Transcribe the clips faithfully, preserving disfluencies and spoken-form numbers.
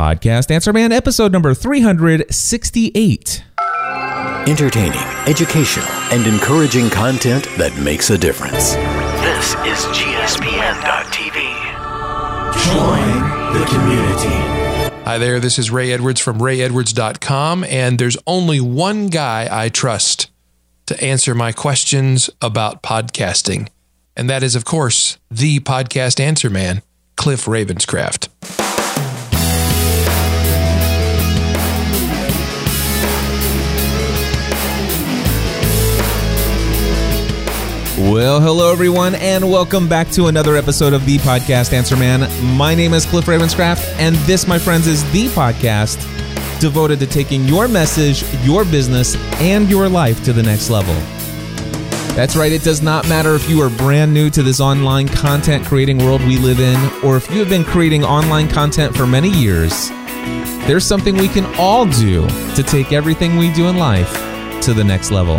Podcast Answer Man, episode number three hundred sixty-eight. Entertaining, educational, and encouraging content that makes a difference. This is G S P N dot T V. Join the community. Hi there, this is Ray Edwards from ray edwards dot com, and there's only one guy I trust to answer my questions about podcasting, and that is, of course, the Podcast Answer Man, Cliff Ravenscraft. Well, hello, everyone, and welcome back to another episode of The Podcast Answer Man. My name is Cliff Ravenscraft, and this, my friends, is the podcast devoted to taking your message, your business, and your life to the next level. That's right. It does not matter if you are brand new to this online content creating world we live in, or if you have been creating online content for many years. There's something we can all do to take everything we do in life to the next level.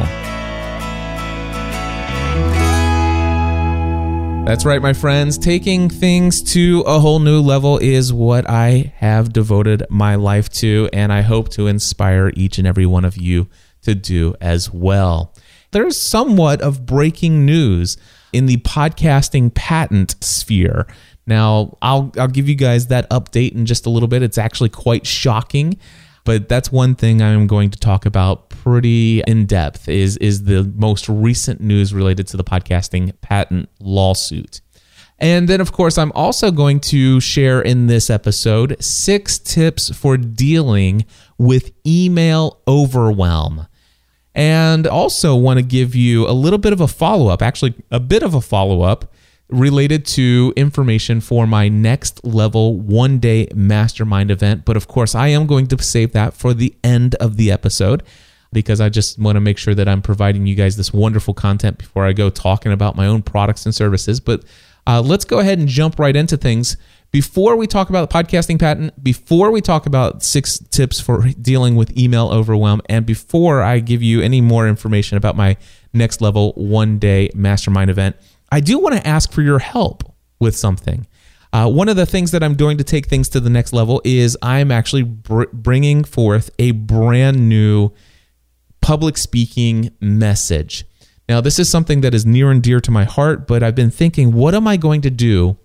That's right, my friends. Taking things to a whole new level is what I have devoted my life to, and I hope to inspire each and every one of you to do as well. There's somewhat of breaking news in the podcasting patent sphere. Now, I'll I'll give you guys that update in just a little bit. It's actually quite shocking, but that's one thing I'm going to talk about pretty in depth is, is the most recent news related to the podcasting patent lawsuit. And then, of course, I'm also going to share in this episode six tips for dealing with email overwhelm. And also want to give you a little bit of a follow-up, actually a bit of a follow-up related to information for my next level one-day mastermind event. But of course, I am going to save that for the end of the episode, because I just want to make sure that I'm providing you guys this wonderful content before I go talking about my own products and services. But uh, let's go ahead and jump right into things. Before we talk about the podcasting patent, before we talk about six tips for dealing with email overwhelm, and before I give you any more information about my next level one-day mastermind event, I do want to ask for your help with something. Uh, one of the things that I'm doing to take things to the next level is I'm actually br- bringing forth a brand new public speaking message. Now, this is something that is near and dear to my heart, but I've been thinking, what am I going to do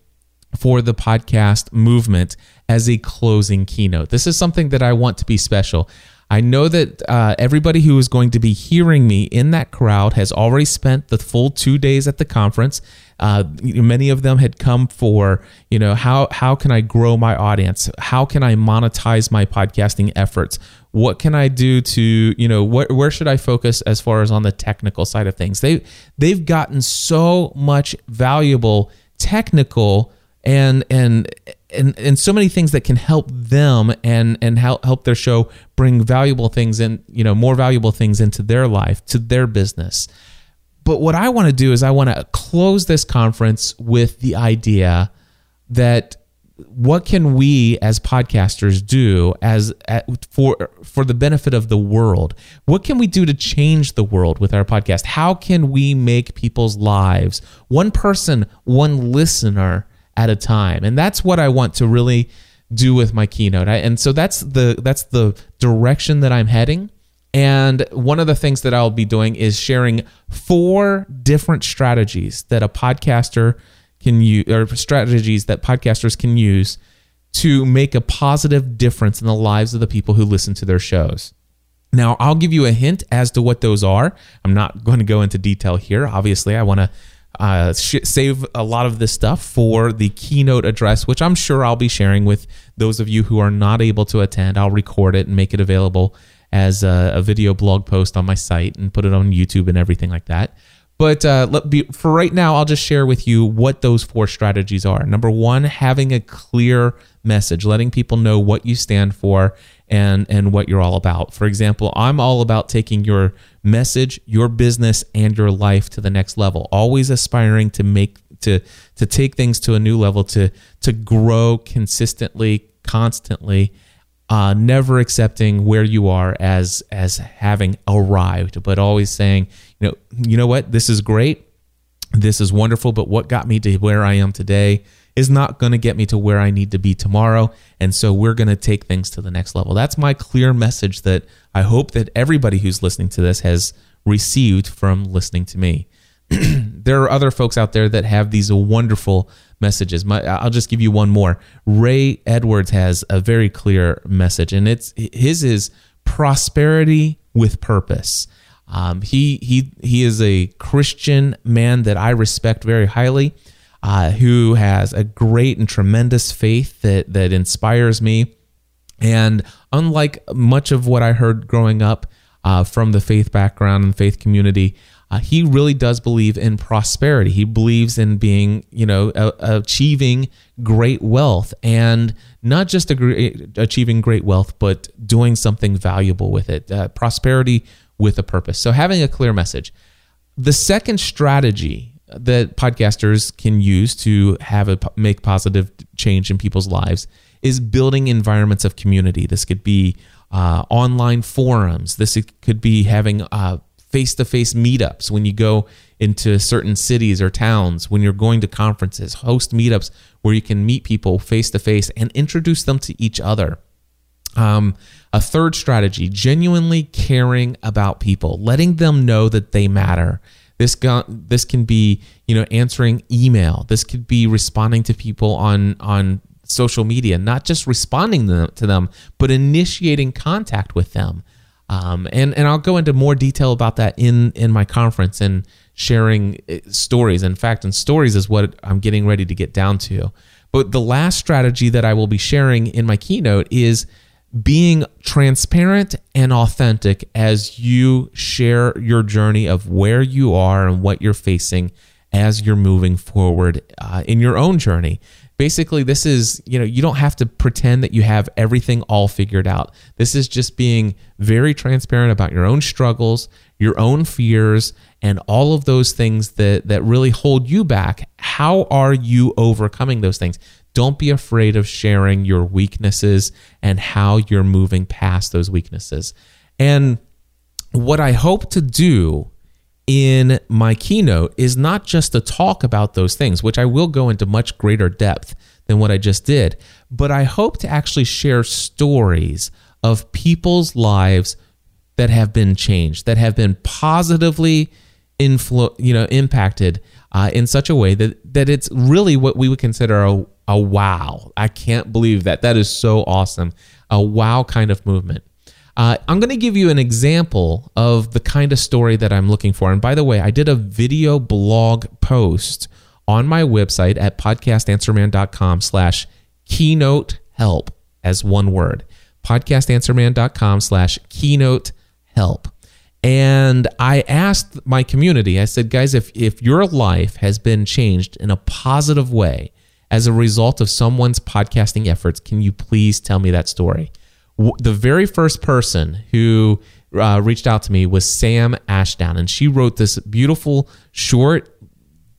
for the podcast movement as a closing keynote? This is something that I want to be special. I know that uh, everybody who is going to be hearing me in that crowd has already spent the full two days at the conference. Uh, many of them had come for, you know, how how can I grow my audience? How can I monetize my podcasting efforts? What can I do to, you know, wh- where should I focus as far as on the technical side of things? They they've gotten so much valuable technical and and. And, and so many things that can help them and and help help their show bring valuable things in, you know, more valuable things into their life, to their business. But what I want to do is I want to close this conference with the idea that what can we as podcasters do as at, for for the benefit of the world? What can we do to change the world with our podcast? How can we make people's lives, one person, one listener at a time? And that's what I want to really do with my keynote. I, and so that's the that's the direction that I'm heading. And one of the things that I'll be doing is sharing four different strategies that a podcaster can use, or strategies that podcasters can use to make a positive difference in the lives of the people who listen to their shows. Now, I'll give you a hint as to what those are. I'm not going to go into detail here. Obviously, I want to Uh, sh- save a lot of this stuff for the keynote address, which I'm sure I'll be sharing with those of you who are not able to attend. I'll record it and make it available as a, a video blog post on my site and put it on YouTube and everything like that. But uh, let be, for right now, I'll just share with you what those four strategies are. Number one, having a clear message, letting people know what you stand for and, and what you're all about. For example, I'm all about taking your message, your business, and your life to the next level. Always aspiring to make to to take things to a new level, to to grow consistently, constantly, uh, never accepting where you are as as having arrived, but always saying, you know, you know what, this is great, this is wonderful, but what got me to where I am today is not going to get me to where I need to be tomorrow. And so we're going to take things to the next level. That's my clear message that I hope that everybody who's listening to this has received from listening to me. There are other folks out there that have these wonderful messages. My, I'll just give you one more. Ray Edwards has a very clear message, and it's his is prosperity with purpose. Um, he he he is a Christian man that I respect very highly, uh, who has a great and tremendous faith that that inspires me. And unlike much of what I heard growing up uh, from the faith background and faith community, Uh, he really does believe in prosperity. He believes in being, you know, uh, achieving great wealth, and not just agree, achieving great wealth, but doing something valuable with it. Uh, prosperity with a purpose. So having a clear message. The second strategy that podcasters can use to have a make positive change in people's lives is building environments of community. This could be uh, online forums. This could be having uh, face-to-face meetups when you go into certain cities or towns, when you're going to conferences, host meetups where you can meet people face-to-face and introduce them to each other. Um, a third strategy, genuinely caring about people, letting them know that they matter. This go, this can be, you know, answering email. This could be responding to people on, on social media, not just responding to them, but initiating contact with them. Um, and, and I'll go into more detail about that in, in my conference and sharing stories. In fact, and stories is what I'm getting ready to get down to. But the last strategy that I will be sharing in my keynote is being transparent and authentic as you share your journey of where you are and what you're facing as you're moving forward uh, in your own journey. Basically, this is, you know, you don't have to pretend that you have everything all figured out. This is just being very transparent about your own struggles, your own fears, and all of those things that, that really hold you back. How are you overcoming those things? Don't be afraid of sharing your weaknesses and how you're moving past those weaknesses. And what I hope to do in my keynote is not just to talk about those things, which I will go into much greater depth than what I just did, but I hope to actually share stories of people's lives that have been changed, that have been positively influ- you know, impacted uh, in such a way that, that it's really what we would consider a, a wow. I can't believe that. That is so awesome. A wow kind of movement. Uh, I'm going to give you an example of the kind of story that I'm looking for. And by the way, I did a video blog post on my website at podcastanswerman.com slash keynote help as one word, podcastanswerman.com slash keynote help. And I asked my community, I said, guys, if, if your life has been changed in a positive way as a result of someone's podcasting efforts, can you please tell me that story? The very first person who uh, reached out to me was Sam Ashdown, and she wrote this beautiful, short,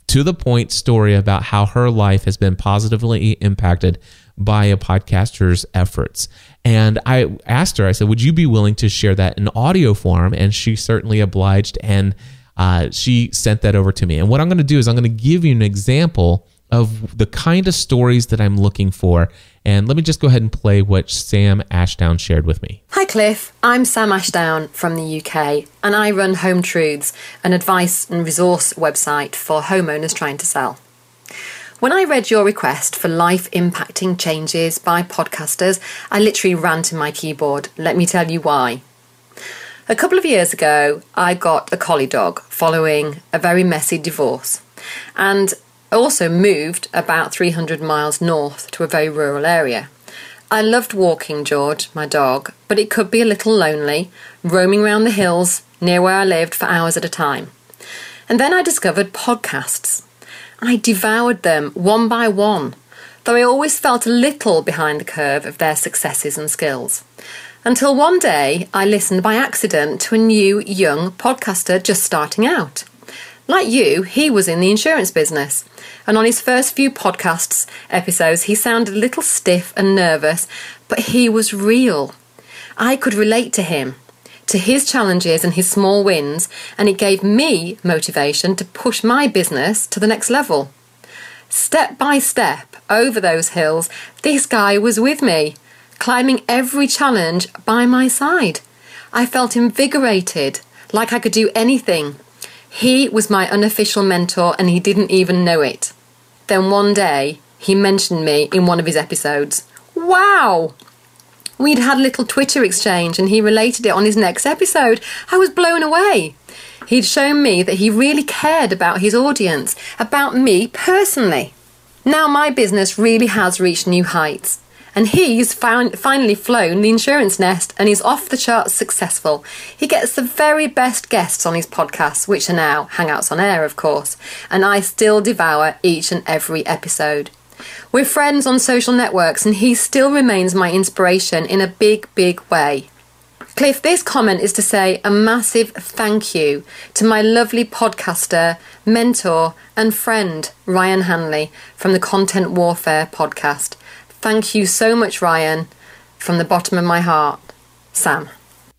to-the-point story about how her life has been positively impacted by a podcaster's efforts. And I asked her, I said, would you be willing to share that in audio form? And she certainly obliged, and uh, she sent that over to me. And what I'm going to do is I'm going to give you an example of the kind of stories that I'm looking for. And let me just go ahead and play what Sam Ashdown shared with me. Hi Cliff, I'm Sam Ashdown from the U K, and I run Home Truths, an advice and resource website for homeowners trying to sell. When I read your request for life-impacting changes by podcasters, I literally ran to my keyboard. Let me tell you why. A couple of years ago, I got a collie dog following a very messy divorce, and I also moved about three hundred miles north to a very rural area. I loved walking George, my dog, but it could be a little lonely, roaming around the hills near where I lived for hours at a time. And then I discovered podcasts. I devoured them one by one, though I always felt a little behind the curve of their successes and skills. Until one day, I listened by accident to a new young podcaster just starting out. Like you, he was in the insurance business, and on his first few podcasts episodes, he sounded a little stiff and nervous, but he was real. I could relate to him, to his challenges and his small wins, and it gave me motivation to push my business to the next level. Step by step, over those hills, this guy was with me, climbing every challenge by my side. I felt invigorated, like I could do anything. He was my unofficial mentor and he didn't even know it. Then one day, he mentioned me in one of his episodes. Wow! We'd had a little Twitter exchange and he related it on his next episode. I was blown away. He'd shown me that he really cared about his audience, about me personally. Now my business really has reached new heights. And he's found, finally flown the insurance nest and is off the charts successful. He gets the very best guests on his podcasts, which are now Hangouts on Air, of course. And I still devour each and every episode. We're friends on social networks and he still remains my inspiration in a big, big way. Cliff, this comment is to say a massive thank you to my lovely podcaster, mentor and friend, Ryan Hanley from the Content Warfare podcast. Thank you so much, Ryan, from the bottom of my heart. Sam.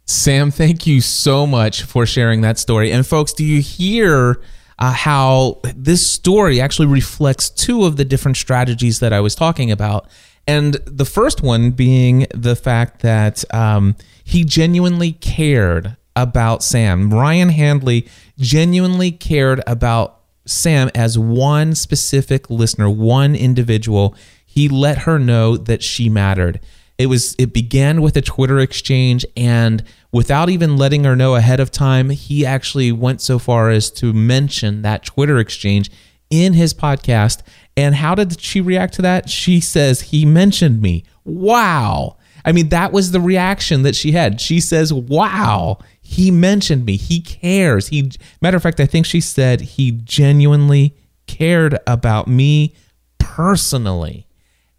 Sam, thank you so much for sharing that story. And folks, do you hear uh, how this story actually reflects two of the different strategies that I was talking about? And the first one being the fact that um, he genuinely cared about Sam. Ryan Handley genuinely cared about Sam as one specific listener, one individual. He let her know that she mattered. It was. It began with a Twitter exchange, and without even letting her know ahead of time, he actually went so far as to mention that Twitter exchange in his podcast. And how did she react to that? She says, he mentioned me. Wow. I mean, that was the reaction that she had. She says, wow, he mentioned me. He cares. He, matter of fact, I think she said he genuinely cared about me personally.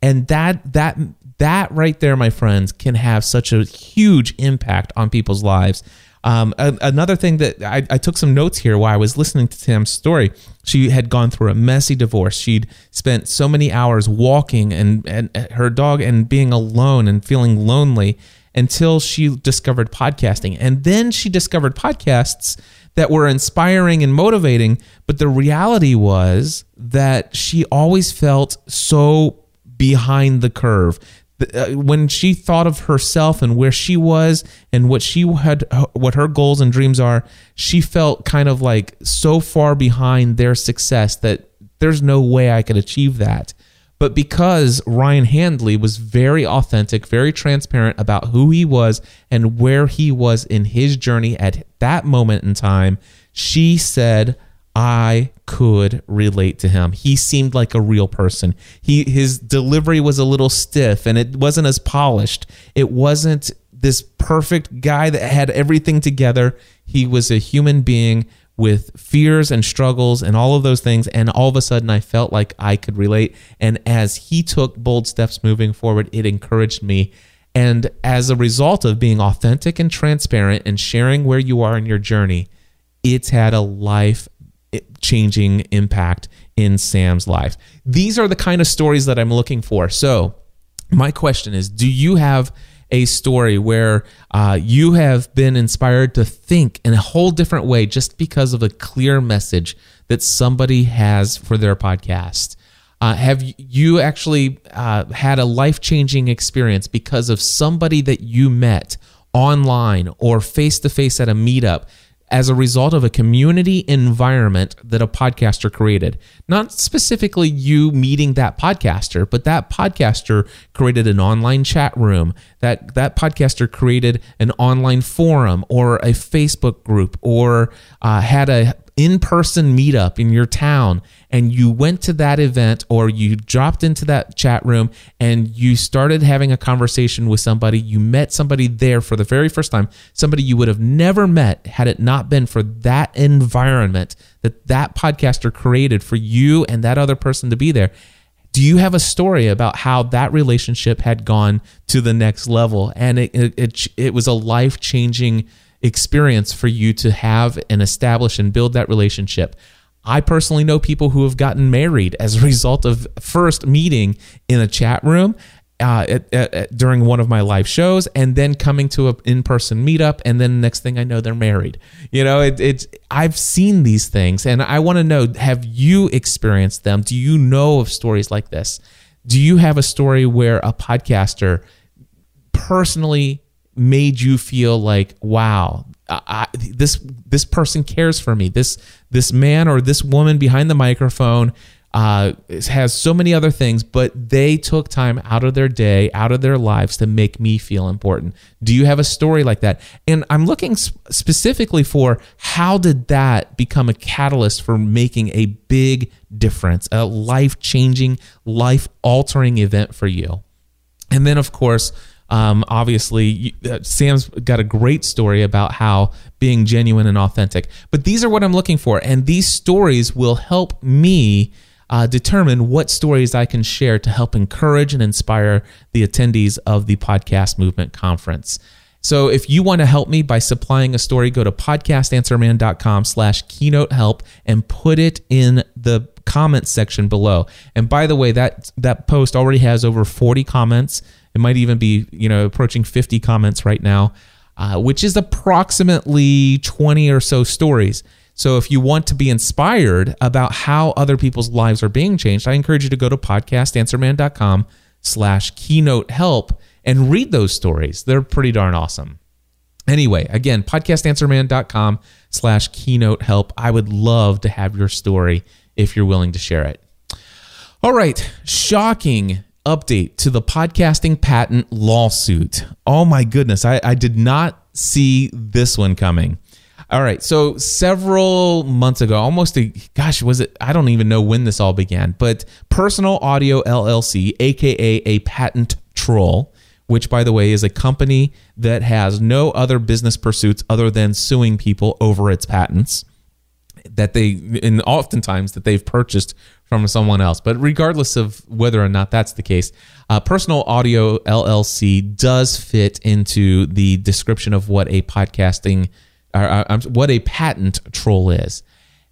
And that that that right there, my friends, can have such a huge impact on people's lives. Um, another thing that I, I took some notes here while I was listening to Sam's story. She had gone through a messy divorce. She'd spent so many hours walking and, and her dog and being alone and feeling lonely until she discovered podcasting. And then she discovered podcasts that were inspiring and motivating. But the reality was that she always felt so behind the curve. When she thought of herself and where she was and what she had, what her goals and dreams are, she felt kind of like so far behind their success that there's no way I could achieve that. But because Ryan Handley was very authentic, very transparent about who he was and where he was in his journey at that moment in time, she said, I could relate to him. He seemed like a real person. He his delivery was a little stiff and it wasn't as polished. It wasn't this perfect guy that had everything together. He was a human being with fears and struggles and all of those things. And all of a sudden I felt like I could relate. And as he took bold steps moving forward, it encouraged me. And as a result of being authentic and transparent and sharing where you are in your journey, it's had a life changing impact in Sam's life. These are the kind of stories that I'm looking for. So my question is, do you have a story where uh, you have been inspired to think in a whole different way just because of a clear message that somebody has for their podcast? Uh, have you actually uh, had a life-changing experience because of somebody that you met online or face-to-face at a meetup as a result of a community environment that a podcaster created? Not specifically you meeting that podcaster, but that podcaster created an online chat room. That that podcaster created an online forum or a Facebook group or uh, had a in-person meetup in your town, and you went to that event or you dropped into that chat room and you started having a conversation with somebody. You met somebody there for the very first time, somebody you would have never met had it not been for that environment that that podcaster created for you and that other person to be there. Do you have a story about how that relationship had gone to the next level and it it, it, it was a life-changing experience for you to have and establish and build that relationship? I personally know people who have gotten married as a result of first meeting in a chat room uh, at, at, at, during one of my live shows, and then coming to an in-person meetup, and then next thing I know, they're married. You know, it, it's I've seen these things, and I want to know, have you experienced them? Do you know of stories like this? Do you have a story where a podcaster personally made you feel like, wow, I, this this person cares for me. This this man or this woman behind the microphone uh, has so many other things, but they took time out of their day, out of their lives to make me feel important. Do you have a story like that? And I'm looking sp- specifically for, how did that become a catalyst for making a big difference, a life-changing, life-altering event for you? And then, of course, Um, obviously, you, uh, Sam's got a great story about how being genuine and authentic. But these are what I'm looking for, and these stories will help me uh, determine what stories I can share to help encourage and inspire the attendees of the Podcast Movement Conference. So if you want to help me by supplying a story, go to podcastanswerman.com slash keynote help and put it in the comments section below. And by the way, that that post already has over forty comments. It might even be, you know, approaching fifty comments right now, uh, which is approximately twenty or so stories. So if you want to be inspired about how other people's lives are being changed, I encourage you to go to podcastanswerman.com slash keynote help and read those stories. They're pretty darn awesome. Anyway, again, podcastanswerman.com slash keynote help. I would love to have your story if you're willing to share it. All right. Shocking update to the podcasting patent lawsuit. Oh my goodness, I, I did not see this one coming. All right, so several months ago, almost a, gosh, was it, I don't even know when this all began, but Personal Audio L L C, aka a patent troll, which, by the way, is a company that has no other business pursuits other than suing people over its patents that they, and oftentimes that they've purchased from someone else. But regardless of whether or not that's the case, uh, Personal Audio L L C does fit into the description of what a podcasting, or, uh, what a patent troll is.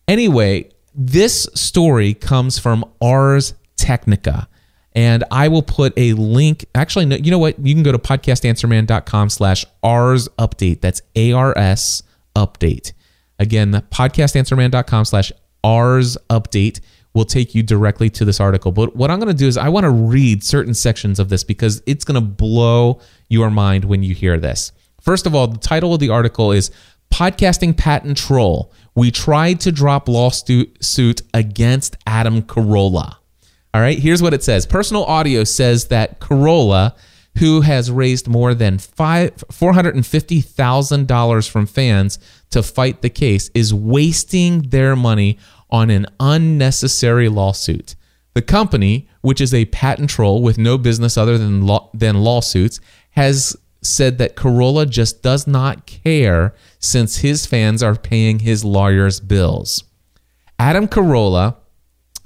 Anyway, this story comes from Ars Technica, and I will put a link. Actually, no, you know what? You can go to podcastanswerman.com slash Ars update. That's A R S update. Again, podcastanswerman.com slash Ars update will take you directly to this article. But what I'm going to do is I want to read certain sections of this because it's going to blow your mind when you hear this. First of all, the title of the article is Podcasting Patent Troll. We tried to drop lawsuit against Adam Carolla. All right, here's what it says. Personal Audio says that Carolla, who has raised more than four hundred fifty thousand dollars from fans to fight the case, is wasting their money on an unnecessary lawsuit. The company, which is a patent troll with no business other than law, than lawsuits, has said that Carolla just does not care since his fans are paying his lawyer's bills. Adam Carolla,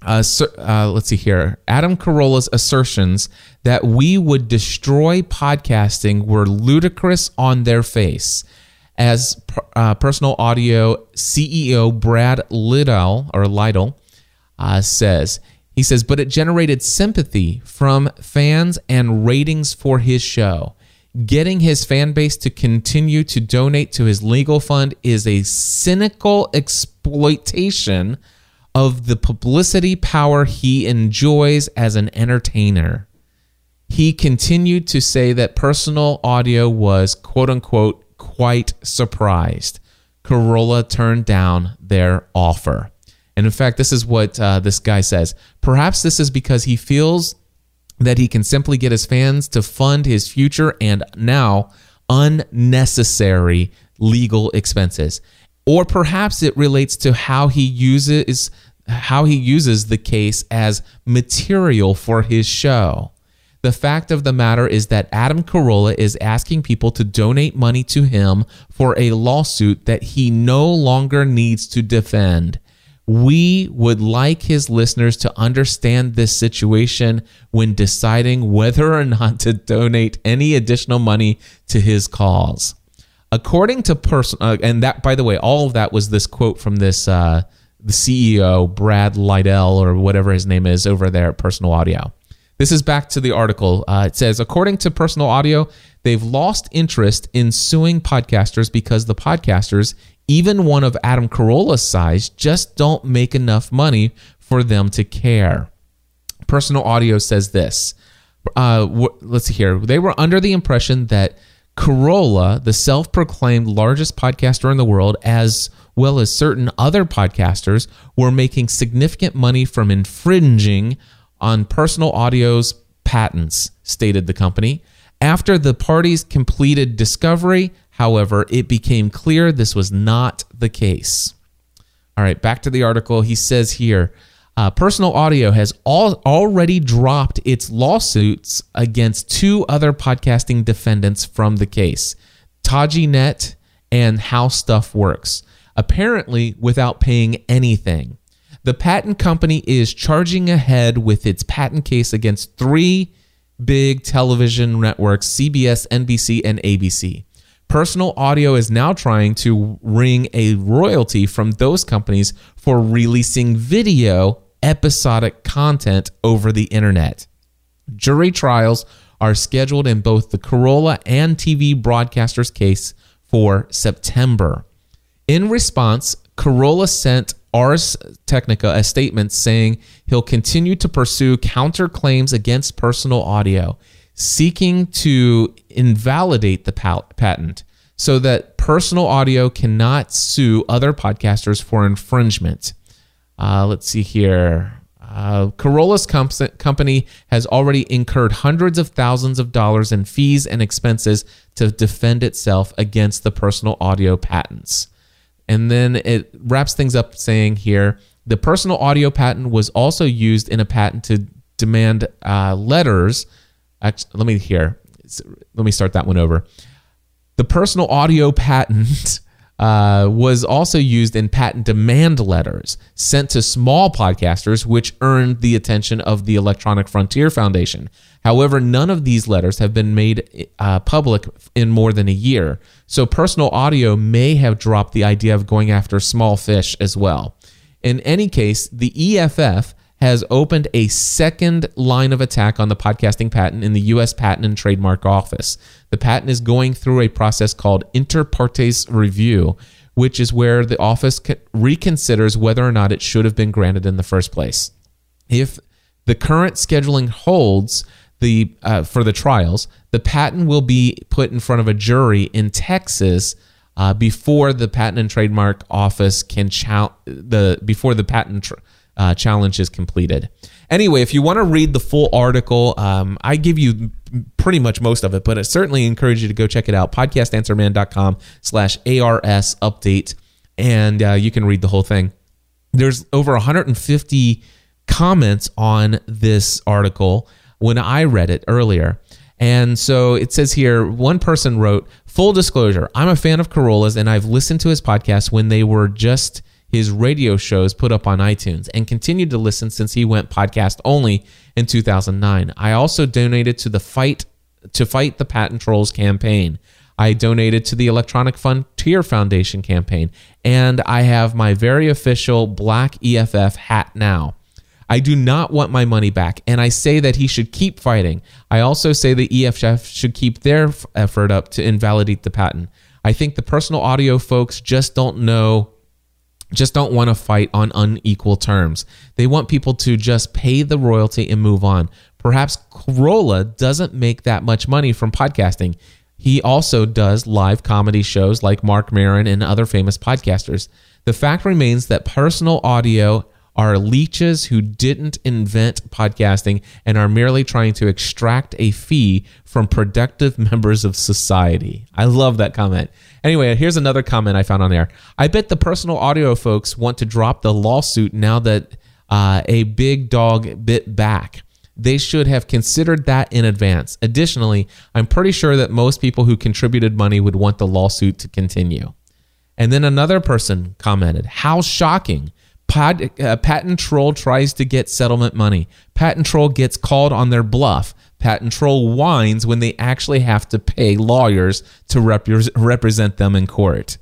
uh, uh, let's see here, Adam Carolla's assertions that we would destroy podcasting were ludicrous on their face. As uh, Personal Audio C E O Brad Liddell or Liddell uh, says, he says, but it generated sympathy from fans and ratings for his show. Getting his fan base to continue to donate to his legal fund is a cynical exploitation of the publicity power he enjoys as an entertainer. He continued to say that Personal Audio was, quote unquote, quite surprised. Carolla turned down their offer. And in fact, this is what uh, this guy says. Perhaps this is because he feels that he can simply get his fans to fund his future and now unnecessary legal expenses. Or perhaps it relates to how he uses how he uses the case as material for his show. The fact of the matter is that Adam Carolla is asking people to donate money to him for a lawsuit that he no longer needs to defend. We would like his listeners to understand this situation when deciding whether or not to donate any additional money to his cause. According to person, uh, and that, by the way, all of that was this quote from this uh, the C E O, Brad Liddell, or whatever his name is over there at Personal Audio. This is back to the article. Uh, it says, according to Personal Audio, they've lost interest in suing podcasters because the podcasters, even one of Adam Carolla's size, just don't make enough money for them to care. Personal Audio says this. Uh, w- let's see here. They were under the impression that Carolla, the self-proclaimed largest podcaster in the world, as well as certain other podcasters, were making significant money from infringing on Personal Audio's patents, stated the company. After the parties completed discovery, however, it became clear this was not the case. All right, back to the article. He says here, uh, Personal Audio has all, already dropped its lawsuits against two other podcasting defendants from the case, TajiNet and How Stuff Works, apparently without paying anything. The patent company is charging ahead with its patent case against three big television networks, C B S, N B C, and A B C. Personal Audio is now trying to wring a royalty from those companies for releasing video episodic content over the internet. Jury trials are scheduled in both the Carolla and T V broadcasters case for September. In response, Carolla sent Ars Technica a statement saying he'll continue to pursue counterclaims against Personal Audio, seeking to invalidate the patent so that Personal Audio cannot sue other podcasters for infringement. Uh, let's see here. Uh, Carolla's comp- company has already incurred hundreds of thousands of dollars in fees and expenses to defend itself against the Personal Audio patents. And then it wraps things up saying here, the Personal Audio patent was also used in a patent to demand uh, letters. Actually, let me hear. Let me start that one over. The Personal Audio patent uh, was also used in patent demand letters sent to small podcasters, which earned the attention of the Electronic Frontier Foundation. However, none of these letters have been made uh, public in more than a year. So Personal Audio may have dropped the idea of going after small fish as well. In any case, the E F F has opened a second line of attack on the podcasting patent in the U S Patent and Trademark Office. The patent is going through a process called inter partes review, which is where the office reconsiders whether or not it should have been granted in the first place. If the current scheduling holds, The uh, for the trials, the patent will be put in front of a jury in Texas uh, before the Patent and Trademark Office can chal- the before the patent tr- uh, challenge is completed. Anyway, if you want to read the full article, um, I give you pretty much most of it, but I certainly encourage you to go check it out. podcast answer man dot com slash A R S update, and uh, you can read the whole thing. There's over one hundred fifty comments on this article when I read it earlier. And so it says here, one person wrote, full disclosure, I'm a fan of Carolla's and I've listened to his podcasts when they were just his radio shows put up on iTunes and continued to listen since he went podcast only in two thousand nine. I also donated to the fight to fight the patent trolls campaign. I donated to the Electronic Frontier Foundation campaign. And I have my very official black E F F hat now. I do not want my money back, and I say that he should keep fighting. I also say the E F F should keep their effort up to invalidate the patent. I think the Personal Audio folks just don't know, just don't want to fight on unequal terms. They want people to just pay the royalty and move on. Perhaps Carolla doesn't make that much money from podcasting. He also does live comedy shows like Mark Maron and other famous podcasters. The fact remains that Personal Audio are leeches who didn't invent podcasting and are merely trying to extract a fee from productive members of society. I love that comment. Anyway, here's another comment I found on there. I bet the Personal Audio folks want to drop the lawsuit now that uh, a big dog bit back. They should have considered that in advance. Additionally, I'm pretty sure that most people who contributed money would want the lawsuit to continue. And then another person commented, how shocking. Pod, uh, patent troll tries to get settlement money. Patent troll gets called on their bluff. Patent troll whines when they actually have to pay lawyers to rep- represent them in court.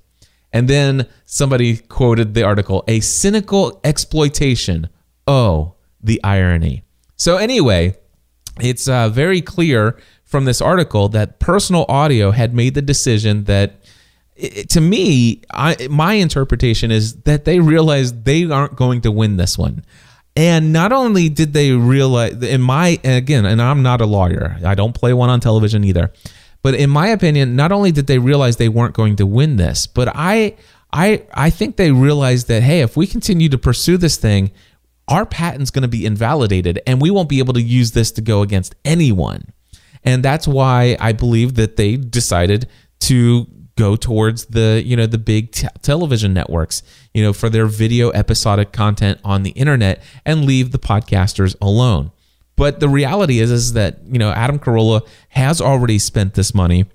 And then somebody quoted the article, a cynical exploitation. Oh, the irony. So anyway, it's uh, very clear from this article that Personal Audio had made the decision that, it, to me, I, my interpretation is that they realized they aren't going to win this one. And not only did they realize, in my, and again, and I'm not a lawyer, I don't play one on television either, but in my opinion, not only did they realize they weren't going to win this, but I, I, I think they realized that, hey, if we continue to pursue this thing, our patent's going to be invalidated and we won't be able to use this to go against anyone. And that's why I believe that they decided to go towards the, you know, the big t- television networks, you know, for their video episodic content on the internet and leave the podcasters alone. But the reality is, is that, you know, Adam Carolla has already spent this money.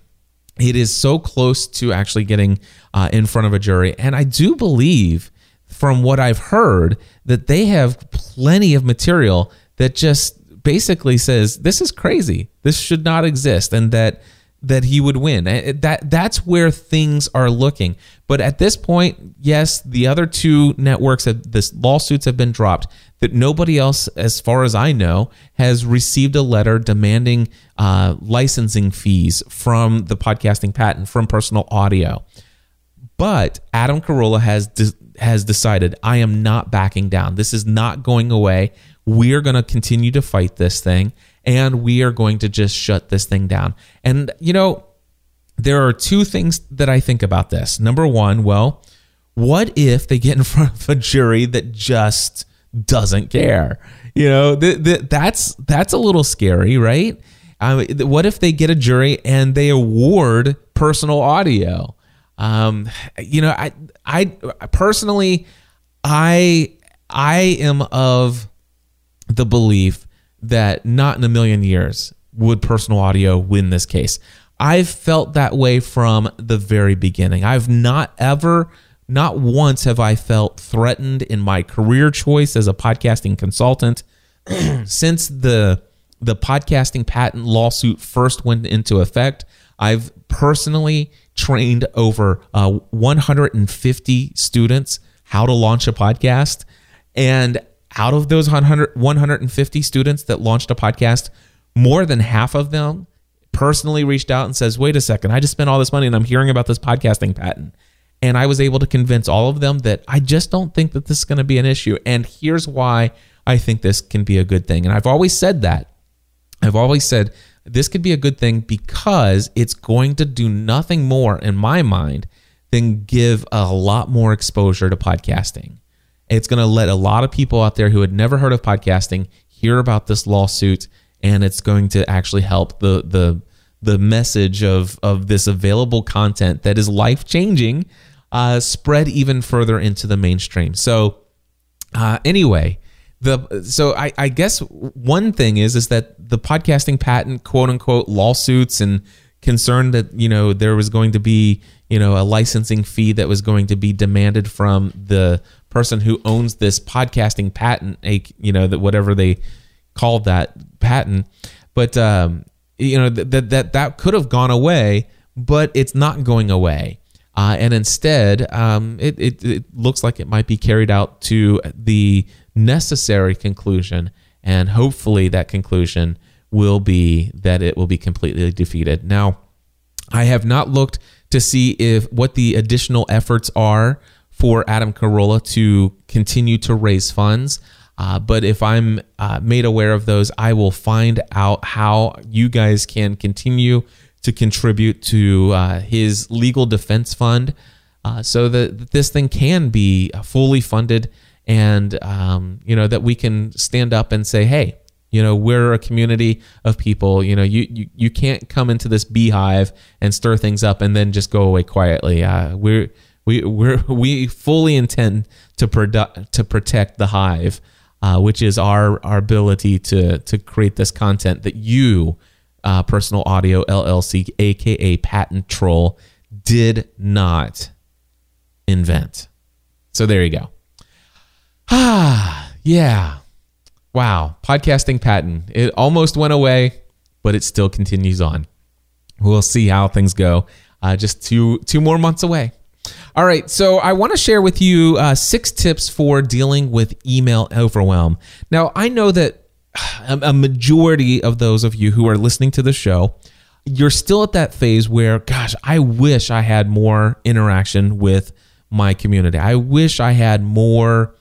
It is so close to actually getting uh, in front of a jury. And I do believe, from what I've heard, that they have plenty of material that just basically says, this is crazy, this should not exist, and that that he would win. That that's where things are looking. But at this point, yes, the other two networks, have, the lawsuits have been dropped, that nobody else, as far as I know, has received a letter demanding uh, licensing fees from the podcasting patent, from Personal Audio. But Adam Carolla has de- has decided, I am not backing down. This is not going away. We are going to continue to fight this thing, and we are going to just shut this thing down. And, you know, there are two things that I think about this. Number one, well, what if they get in front of a jury that just doesn't care? You know, th- th- that's that's a little scary, right? Um, what if they get a jury and they award Personal Audio? Um, you know, I I personally, I I am of the belief that not in a million years would Personal Audio win this case. I've felt that way from the very beginning. I've not ever, not once have I felt threatened in my career choice as a podcasting consultant since the the podcasting patent lawsuit first went into effect. I've personally trained over uh, one hundred fifty students how to launch a podcast. And out of those one hundred, one hundred fifty students that launched a podcast, more than half of them personally reached out and says, wait a second, I just spent all this money and I'm hearing about this podcasting patent. And I was able to convince all of them that I just don't think that this is going to be an issue. And here's why I think this can be a good thing. And I've always said that. I've always said this could be a good thing because it's going to do nothing more, in my mind, than give a lot more exposure to podcasting. It's going to let a lot of people out there who had never heard of podcasting hear about this lawsuit, and it's going to actually help the the the message of, of this available content that is life-changing uh, spread even further into the mainstream. So uh, anyway... The, so I, I guess one thing is is that the podcasting patent, quote unquote, lawsuits and concern that, you know, there was going to be, you know, a licensing fee that was going to be demanded from the person who owns this podcasting patent, you know, that whatever they called that patent. But, um, you know, that that that could have gone away, but it's not going away. Uh, and instead, um, it, it, it looks like it might be carried out to the necessary conclusion, and hopefully that conclusion will be that it will be completely defeated. Now, I have not looked to see if what the additional efforts are for Adam Carolla to continue to raise funds, uh, but if I'm uh, made aware of those, I will find out how you guys can continue to contribute to uh, his legal defense fund uh, so that this thing can be fully funded. And, um, you know, that we can stand up and say, hey, you know, we're a community of people, you know, you, you, you can't come into this beehive and stir things up and then just go away quietly. Uh, we're, we, we're, we fully intend to produ- to protect the hive, uh, which is our, our ability to, to create this content that you, uh, Personal Audio L L C, A K A Patent Troll, did not invent. So there you go. Ah, yeah. Wow. Podcasting patent. It almost went away, but it still continues on. We'll see how things go. Uh, just two two more months away. All right. So I want to share with you uh, six tips for dealing with email overwhelm. Now, I know that a majority of those of you who are listening to the show, you're still at that phase where, gosh, I wish I had more interaction with my community. I wish I had more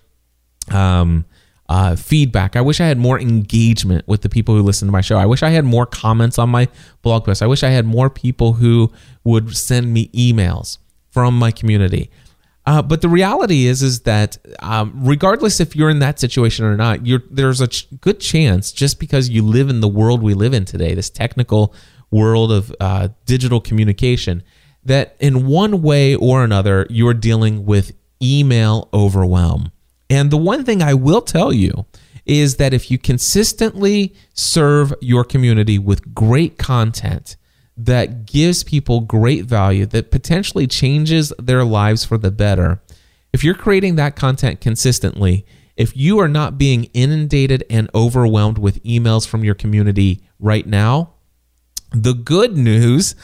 um, uh, feedback. I wish I had more engagement with the people who listen to my show. I wish I had more comments on my blog post. I wish I had more people who would send me emails from my community. Uh, but the reality is, is that um, regardless if you're in that situation or not, you're, there's a ch- good chance, just because you live in the world we live in today, this technical world of uh, digital communication, that in one way or another, you're dealing with email overwhelm. And the one thing I will tell you is that if you consistently serve your community with great content that gives people great value, that potentially changes their lives for the better, if you're creating that content consistently, if you are not being inundated and overwhelmed with emails from your community right now, the good news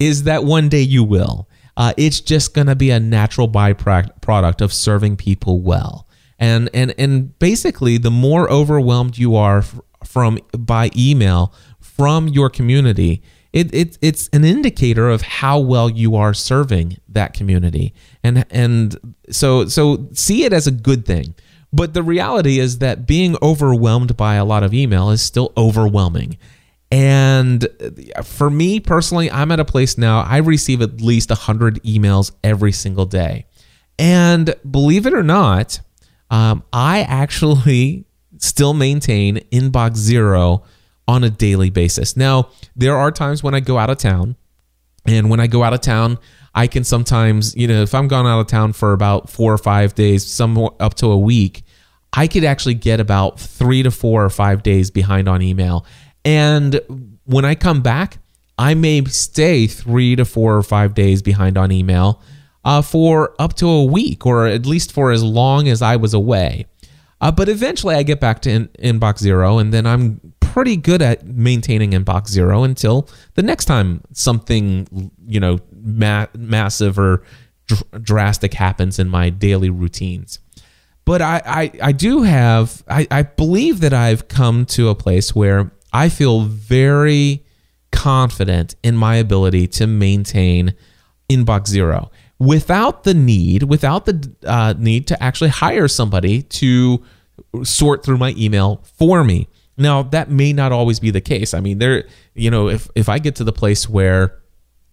is that one day you will. Uh, it's just going to be a natural byproduct of serving people well. And and and basically, the more overwhelmed you are from by email from your community, It, it, it's an indicator of how well you are serving that community. And and so so see it as a good thing. But the reality is that being overwhelmed by a lot of email is still overwhelming. And for me personally, I'm at a place now, I receive at least one hundred emails every single day. And believe it or not, um, I actually still maintain inbox zero on a daily basis. Now, there are times when I go out of town, and when I go out of town, I can sometimes, you know, if I'm gone out of town for about four or five days, some up to a week, I could actually get about three to four or five days behind on email. And when I come back, I may stay three to four or five days behind on email uh, for up to a week, or at least for as long as I was away. Uh, but eventually I get back to in, inbox zero, and then I'm pretty good at maintaining inbox zero until the next time something, you know, ma- massive or dr- drastic happens in my daily routines. But I, I, I do have, I, I believe that I've come to a place where I feel very confident in my ability to maintain inbox zero without the need, without the uh, need to actually hire somebody to sort through my email for me. Now, that may not always be the case. I mean, there, you know, if, if I get to the place where,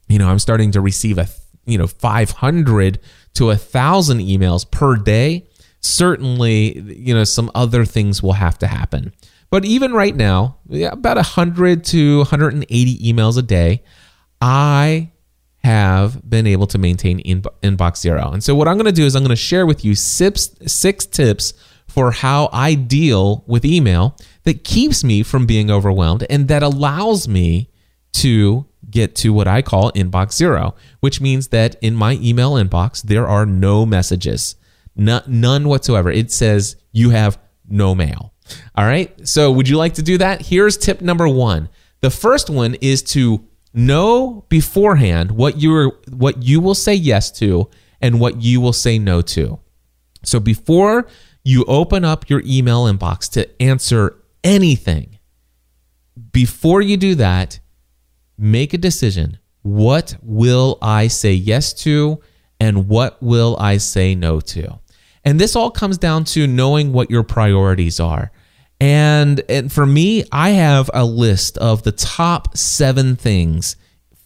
you know, I'm starting to receive a, you know, five hundred to one thousand emails per day, certainly, you know, some other things will have to happen. But even right now, yeah, about one hundred to one hundred eighty emails a day, I have been able to maintain inbox zero. And so what I'm going to do is I'm going to share with you six, six tips for how I deal with email that keeps me from being overwhelmed and that allows me to get to what I call inbox zero, which means that in my email inbox, there are no messages, none whatsoever. It says you have no mail. All right. So would you like to do that? Here's tip number one. The first one is to know beforehand what you're, what you will say yes to and what you will say no to. So before you open up your email inbox to answer anything, before you do that, make a decision. What will I say yes to and what will I say no to? And this all comes down to knowing what your priorities are. And, and for me, I have a list of the top seven things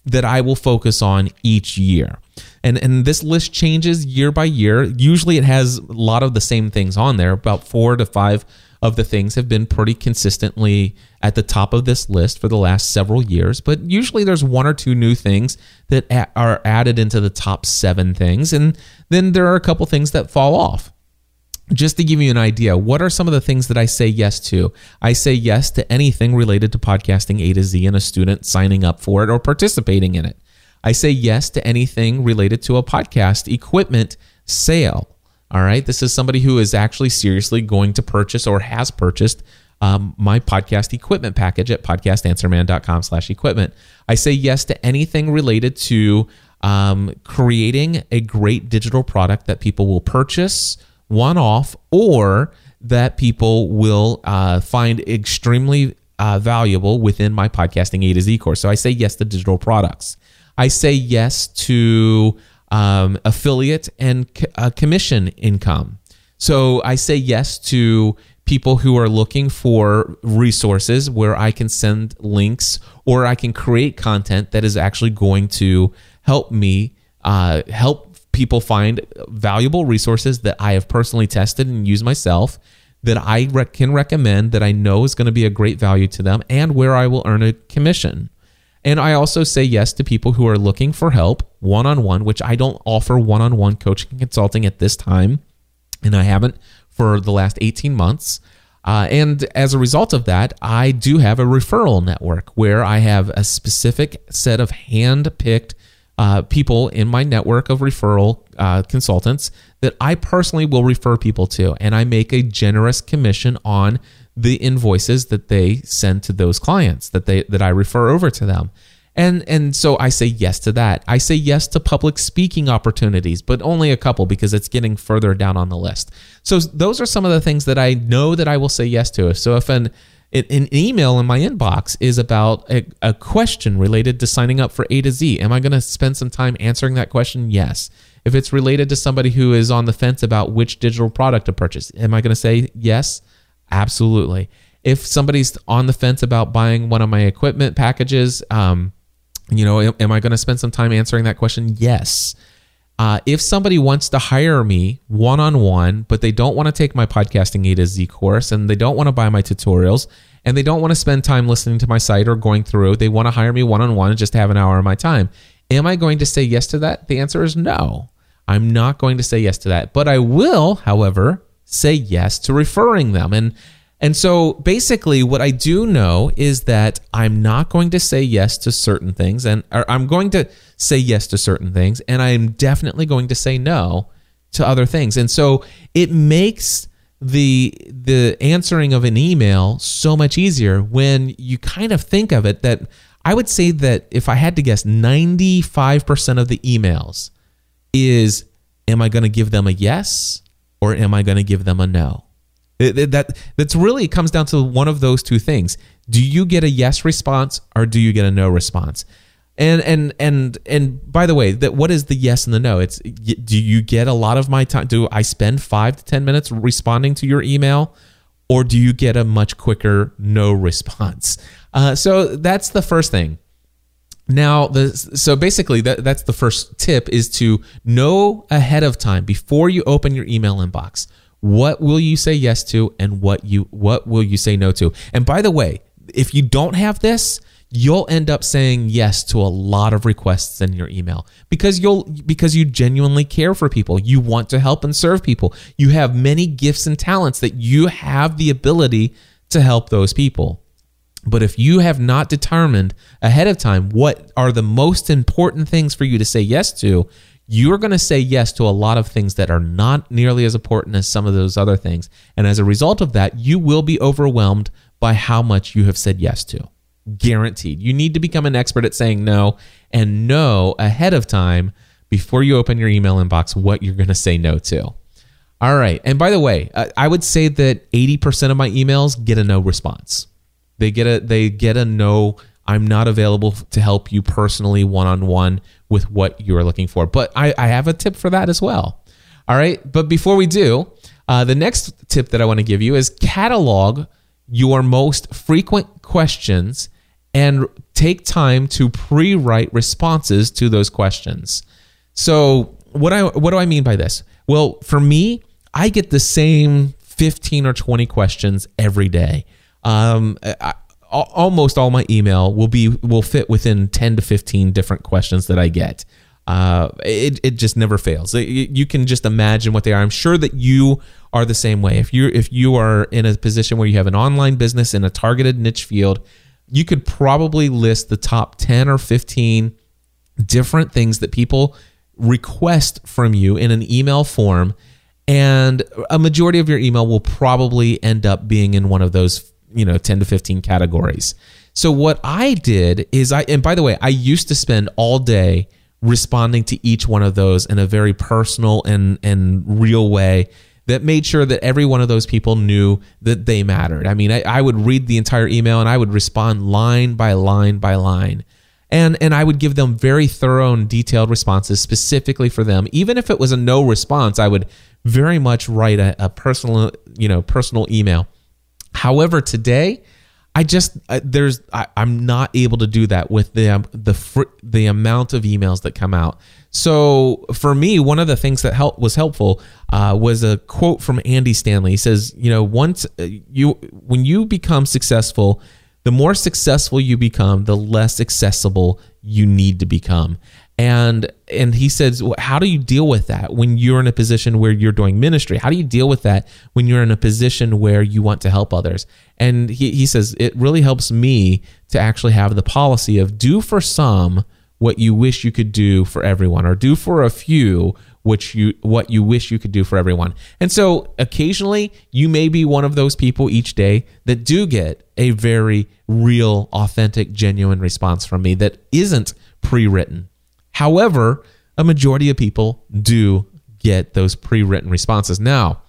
that I will focus on each year. And and this list changes year by year. Usually it has a lot of the same things on there. About four to five of the things have been pretty consistently at the top of this list for the last several years. But usually there's one or two new things that a- are added into the top seven things. And then there are a couple things that fall off. Just to give you an idea, what are some of the things that I say yes to? I say yes to anything related to podcasting A to Z and a student signing up for it or participating in it. I say yes to anything related to a podcast equipment sale. All right. This is somebody who is actually seriously going to purchase or has purchased um, my podcast equipment package at podcastanswerman.com slash equipment. I say yes to anything related to um, creating a great digital product that people will purchase one off or that people will uh, find extremely uh, valuable within my Podcasting A to Z course. So I say yes to digital products. I say yes to um, affiliate and co- uh, commission income. So I say yes to people who are looking for resources where I can send links or I can create content that is actually going to help me uh, help people find valuable resources that I have personally tested and used myself that I rec- can recommend that I know is going to be a great value to them and where I will earn a commission. And I also say yes to people who are looking for help one-on-one, which I don't offer one-on-one coaching and consulting at this time. And I haven't for the last eighteen months. Uh, and as a result of that, I do have a referral network where I have a specific set of hand-picked uh, people in my network of referral uh, consultants that I personally will refer people to. And I make a generous commission on the invoices that they send to those clients that they that I refer over to them. And and so I say yes to that. I say yes to public speaking opportunities, but only a couple because it's getting further down on the list. So those are some of the things that I know that I will say yes to. So if an, an email in my inbox is about a, a question related to signing up for A to Z, am I going to spend some time answering that question? Yes. If it's related to somebody who is on the fence about which digital product to purchase, am I going to say yes? Absolutely. If somebody's on the fence about buying one of my equipment packages, um, You know, am I going to spend some time answering that question? Yes. Uh, if somebody wants to hire me one-on-one, but they don't want to take my Podcasting A to Z course and they don't want to buy my tutorials and they don't want to spend time listening to my site or going through, they want to hire me one-on-one and just have an hour of my time. Am I going to say yes to that? The answer is no. I'm not going to say yes to that. But I will, however, say yes to referring them. And And so basically what I do know is that I'm not going to say yes to certain things and or I'm going to say yes to certain things and I'm definitely going to say no to other things. And so it makes the the answering of an email so much easier when you kind of think of it that I would say that if I had to guess, ninety-five percent of the emails is, am I going to give them a yes or am I going to give them a no? That that's really comes down to one of those two things. Do you get a yes response or do you get a no response? And and and and by the way, that what is the yes and the no? It's do you get a lot of my time? Do I spend five to ten minutes responding to your email, or do you get a much quicker no response? Uh, so that's the first thing. Now, the so basically that that's the first tip is to know ahead of time before you open your email inbox. What will you say yes to and what you what will you say no to? And by the way, if you don't have this, you'll end up saying yes to a lot of requests in your email because you'll because you genuinely care for people. You want to help and serve people. You have many gifts and talents that you have the ability to help those people. But if you have not determined ahead of time what are the most important things for you to say yes to, you're going to say yes to a lot of things that are not nearly as important as some of those other things. And as a result of that, you will be overwhelmed by how much you have said yes to. Guaranteed. You need to become an expert at saying no and know ahead of time before you open your email inbox what you're going to say no to. All right. And by the way, I would say that eighty percent of my emails get a no response. They get a they get a no I'm not available to help you personally one-on-one with what you're looking for. But I, I have a tip for that as well. All right. But before we do, uh, the next tip that I want to give you is catalog your most frequent questions and take time to pre-write responses to those questions. So what I what do I mean by this? Well, for me, I get the same fifteen or twenty questions every day. Um, I, Almost all my email will be will fit within ten to fifteen different questions that I get. Uh, it it just never fails. You can just imagine what they are. I'm sure that you are the same way. If you if you are in a position where you have an online business in a targeted niche field, you could probably list the top ten or fifteen different things that people request from you in an email form, and a majority of your email will probably end up being in one of those, you know, ten to fifteen categories. So what I did is I, and by the way, I used to spend all day responding to each one of those in a very personal and, and real way that made sure that every one of those people knew that they mattered. I mean, I, I would read the entire email and I would respond line by line by line. And, and I would give them very thorough and detailed responses specifically for them. Even if it was a no response, I would very much write a, a personal, you know, personal email. However, today, I just, I, there's, I, I'm not able to do that with the, um, the, fr- the amount of emails that come out. So for me, one of the things that helped was helpful uh, was a quote from Andy Stanley. He says, you know, once you, when you become successful, the more successful you become, the less accessible you need to become. And and he says, well, how do you deal with that when you're in a position where you're doing ministry? How do you deal with that when you're in a position where you want to help others? And he, he says, it really helps me to actually have the policy of do for some what you wish you could do for everyone, or do for a few which you what you wish you could do for everyone. And so occasionally you may be one of those people each day that do get a very real, authentic, genuine response from me that isn't pre-written. However, a majority of people do get those pre-written responses. Now,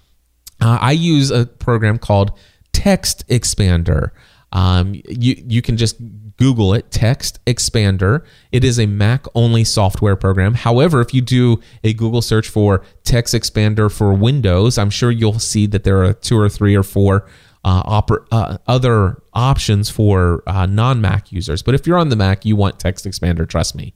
uh, I use a program called Text Expander. Um, you, you can just Google it, Text Expander. It is a Mac-only software program. However, if you do a Google search for Text Expander for Windows, I'm sure you'll see that there are two or three or four uh, oper- uh, other options for uh, non-Mac users. But if you're on the Mac, you want Text Expander, trust me.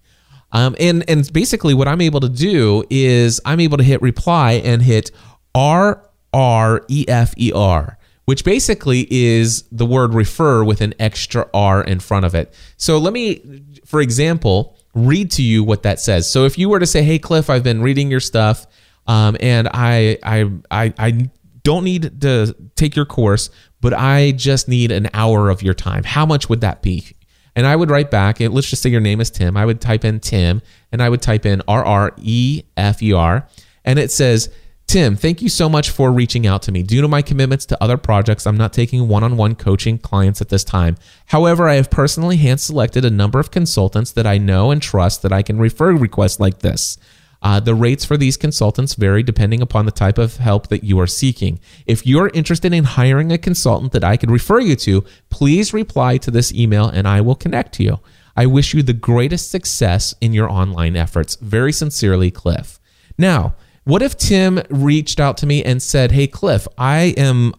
Um, and, and basically what I'm able to do is I'm able to hit reply and hit R R E F E R, which basically is the word refer with an extra R in front of it. So let me, for example, read to you what that says. So if you were to say, hey, Cliff, I've been reading your stuff, um, and I, I I I don't need to take your course, but I just need an hour of your time. How much would that be? And I would write back, and let's just say your name is Tim. I would type in Tim, and I would type in R R E F E R, and it says, Tim, thank you so much for reaching out to me. Due to my commitments to other projects, I'm not taking one-on-one coaching clients at this time. However, I have personally hand-selected a number of consultants that I know and trust that I can refer requests like this. Uh, the rates for these consultants vary depending upon the type of help that you are seeking. If you're interested in hiring a consultant that I could refer you to, please reply to this email and I will connect you. I wish you the greatest success in your online efforts. Very sincerely, Cliff. Now, what if Tim reached out to me and said, hey, Cliff, I am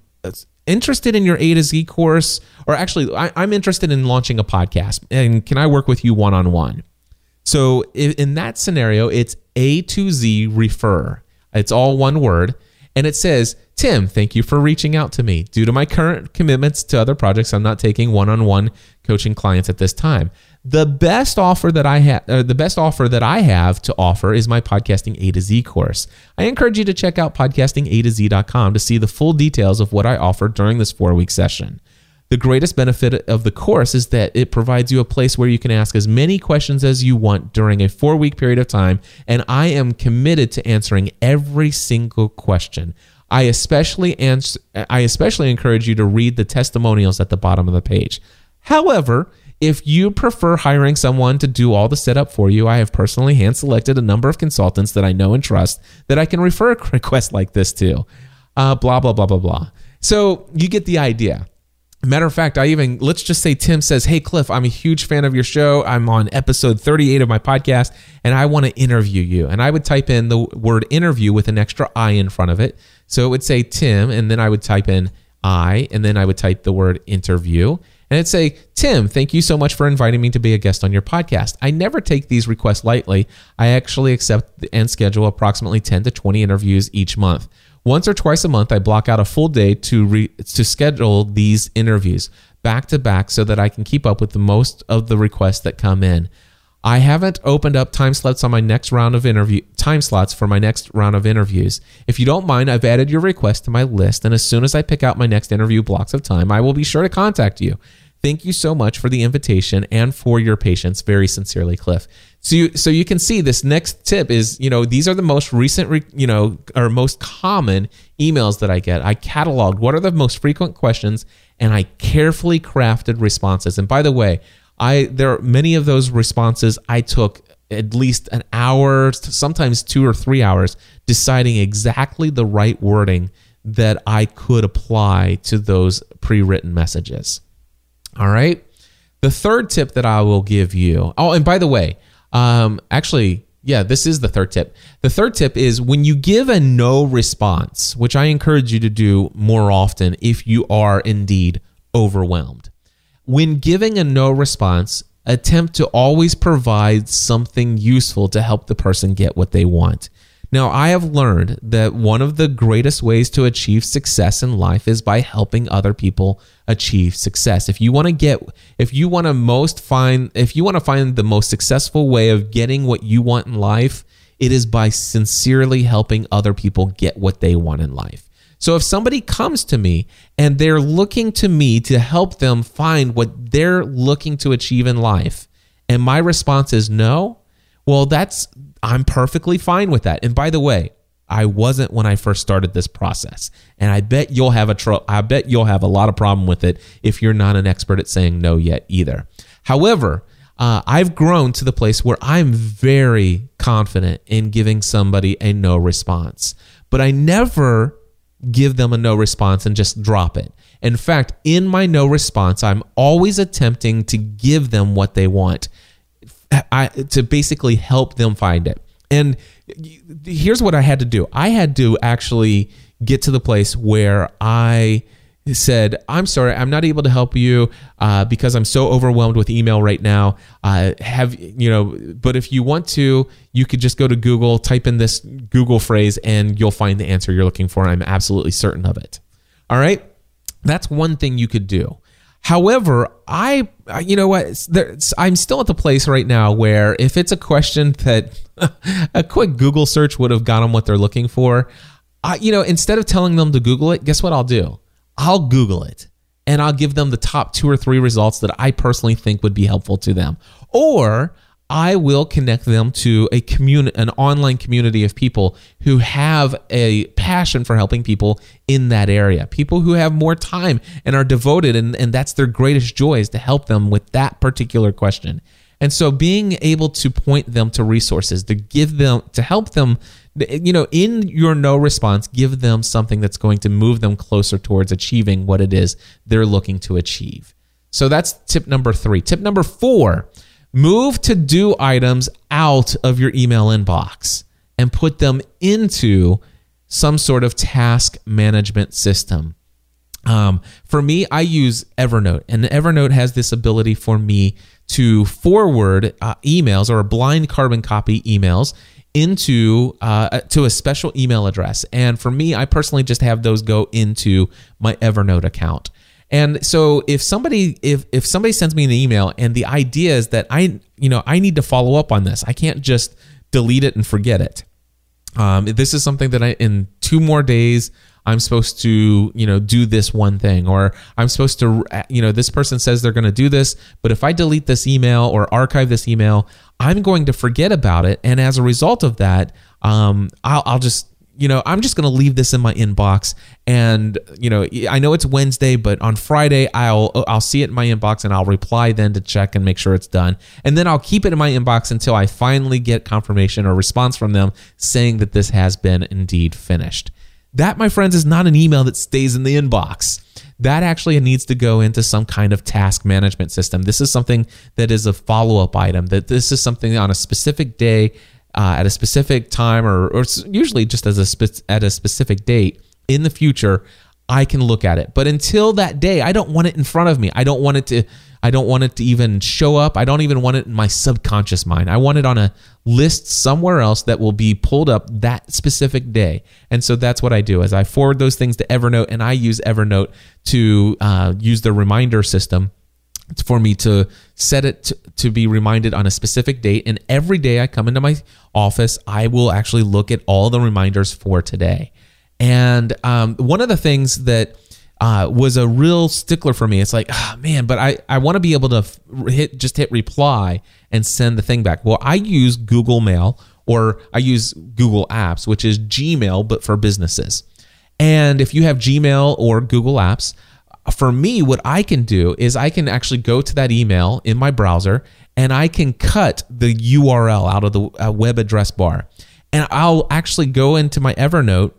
interested in your A to Z course, or actually, I, I'm interested in launching a podcast, and can I work with you one-on-one? So in that scenario, it's A to Z refer. It's all one word. And it says, Tim, thank you for reaching out to me. Due to my current commitments to other projects, I'm not taking one-on-one coaching clients at this time. The best offer that I have, the best offer that I have to offer is my Podcasting A to Z course. I encourage you to check out podcasting a to z dot com to see the full details of what I offer during this four-week session. The greatest benefit of the course is that it provides you a place where you can ask as many questions as you want during a four-week period of time, and I am committed to answering every single question. I especially ans- I especially encourage you to read the testimonials at the bottom of the page. However, if you prefer hiring someone to do all the setup for you, I have personally hand-selected a number of consultants that I know and trust that I can refer a request like this to. Uh, blah, blah, blah, blah, blah. So you get the idea. Matter of fact, I even, let's just say Tim says, hey, Cliff, I'm a huge fan of your show. I'm on episode thirty-eight of my podcast, and I want to interview you. And I would type in the word interview with an extra I in front of it. So it would say Tim, and then I would type in I, and then I would type the word interview. And it'd say, Tim, thank you so much for inviting me to be a guest on your podcast. I never take these requests lightly. I actually accept and schedule approximately ten to twenty interviews each month. Once or twice a month, I block out a full day to re- to schedule these interviews back to back so that I can keep up with the most of the requests that come in. I haven't opened up time slots on my next round of interview time slots for my next round of interviews. If you don't mind, I've added your request to my list, and as soon as I pick out my next interview blocks of time, I will be sure to contact you. Thank you so much for the invitation and for your patience. Very sincerely, Cliff. So you, so you can see this next tip is, you know, these are the most recent, re, you know, or most common emails that I get. I cataloged what are the most frequent questions, and I carefully crafted responses. And by the way, I there are many of those responses I took at least an hour, sometimes two or three hours, deciding exactly the right wording that I could apply to those pre-written messages. All right. The third tip that I will give you. Oh, and by the way, um, actually, yeah, this is the third tip. The third tip is when you give a no response, which I encourage you to do more often if you are indeed overwhelmed. When giving a no response, attempt to always provide something useful to help the person get what they want. Now, I have learned that one of the greatest ways to achieve success in life is by helping other people achieve success. If you want to get, if you want to most find, if you want to find the most successful way of getting what you want in life, it is by sincerely helping other people get what they want in life. So if somebody comes to me and they're looking to me to help them find what they're looking to achieve in life, and my response is no, well, that's, I'm perfectly fine with that. And by the way, I wasn't when I first started this process. And I bet you'll have a tro- I bet you'll have a lot of problem with it if you're not an expert at saying no yet either. However, uh, I've grown to the place where I'm very confident in giving somebody a no response. But I never give them a no response and just drop it. In fact, in my no response, I'm always attempting to give them what they want. I, to basically help them find it. And here's what I had to do. I had to actually get to the place where I said, I'm sorry, I'm not able to help you uh, because I'm so overwhelmed with email right now. Uh, have you know? But if you want to, you could just go to Google, type in this Google phrase, and you'll find the answer you're looking for. I'm absolutely certain of it. All right? That's one thing you could do. However, I, you know what, there, I'm still at the place right now where if it's a question that a quick Google search would have got them what they're looking for, I, you know, instead of telling them to Google it, guess what I'll do? I'll Google it and I'll give them the top two or three results that I personally think would be helpful to them. Or I will connect them to a community, an online community of people who have a passion for helping people in that area, people who have more time and are devoted, and, and that's their greatest joy is to help them with that particular question. And so being able to point them to resources, to give them, to help them, you know, in your no response, give them something that's going to move them closer towards achieving what it is they're looking to achieve. So that's tip number three. Tip number four. Move to-do items out of your email inbox and put them into some sort of task management system. Um, for me, I use Evernote, and Evernote has this ability for me to forward uh, emails or blind carbon copy emails into uh, to a special email address. And for me, I personally just have those go into my Evernote account. And so if somebody if if somebody sends me an email and the idea is that I you know I need to follow up on this, I can't just delete it and forget it. Um, this is something that I in two more days I'm supposed to you know do this one thing, or I'm supposed to you know this person says they're going to do this, but if I delete this email or archive this email, I'm going to forget about it, and as a result of that, um, I'll, I'll just. You know, I'm just going to leave this in my inbox, and you know, I know it's Wednesday, but on Friday I'll I'll see it in my inbox and I'll reply then to check and make sure it's done, and then I'll keep it in my inbox until I finally get confirmation or response from them saying that this has been indeed finished. That, my friends, is not an email that stays in the inbox. That actually needs to go into some kind of task management system. This is something that is a follow-up item. That this is something on a specific day. Uh, at a specific time, or, or usually just as a spe- at a specific date in the future, I can look at it. But until that day, I don't want it in front of me. I don't want it to. I don't want it to even show up. I don't even want it in my subconscious mind. I want it on a list somewhere else that will be pulled up that specific day. And so that's what I do: is I forward those things to Evernote, and I use Evernote to uh, use the reminder system. It's for me to set it to, to be reminded on a specific date. And every day I come into my office, I will actually look at all the reminders for today. And um, one of the things that uh, was a real stickler for me, it's like, oh, man, but I, I want to be able to hit just hit reply and send the thing back. Well, I use Google Mail, or I use Google Apps, which is Gmail, but for businesses. And if you have Gmail or Google Apps, for me, what I can do is I can actually go to that email in my browser and I can cut the U R L out of the uh, web address bar. And I'll actually go into my Evernote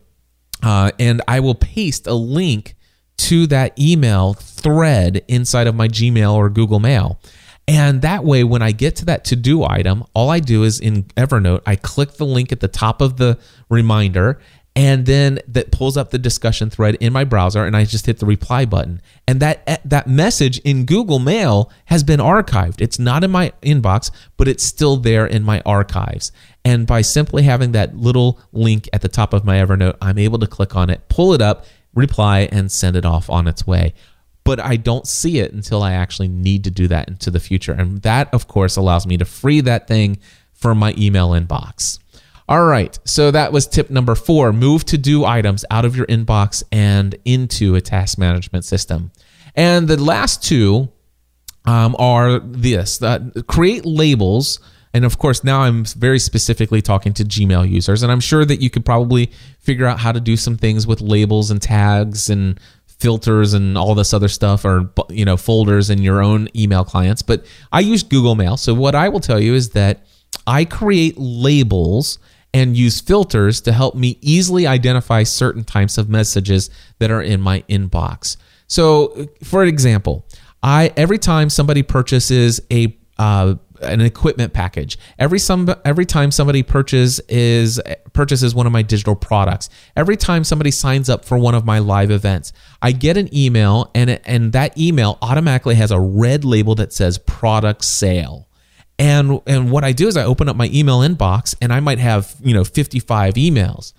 uh, and I will paste a link to that email thread inside of my Gmail or Google Mail. And that way, when I get to that to-do item, all I do is in Evernote, I click the link at the top of the reminder, and then that pulls up the discussion thread in my browser, and I just hit the reply button. And that that message in Google Mail has been archived. It's not in my inbox, but it's still there in my archives. And by simply having that little link at the top of my Evernote, I'm able to click on it, pull it up, reply, and send it off on its way. But I don't see it until I actually need to do that into the future. And that, of course, allows me to free that thing from my email inbox. All right, so that was tip number four. Move to-do items out of your inbox and into a task management system. And the last two um, are this. Uh, create labels. And of course, now I'm very specifically talking to Gmail users, and I'm sure that you could probably figure out how to do some things with labels and tags and filters and all this other stuff, or, you know, folders in your own email clients. But I use Google Mail. So what I will tell you is that I create labels and use filters to help me easily identify certain types of messages that are in my inbox. So for example, I every time somebody purchases a uh, an equipment package, every some every time somebody purchases is purchases one of my digital products, every time somebody signs up for one of my live events, I get an email, and it, and that email automatically has a red label that says product sale. And and what I do is I open up my email inbox, and I might have, you know, fifty-five emails.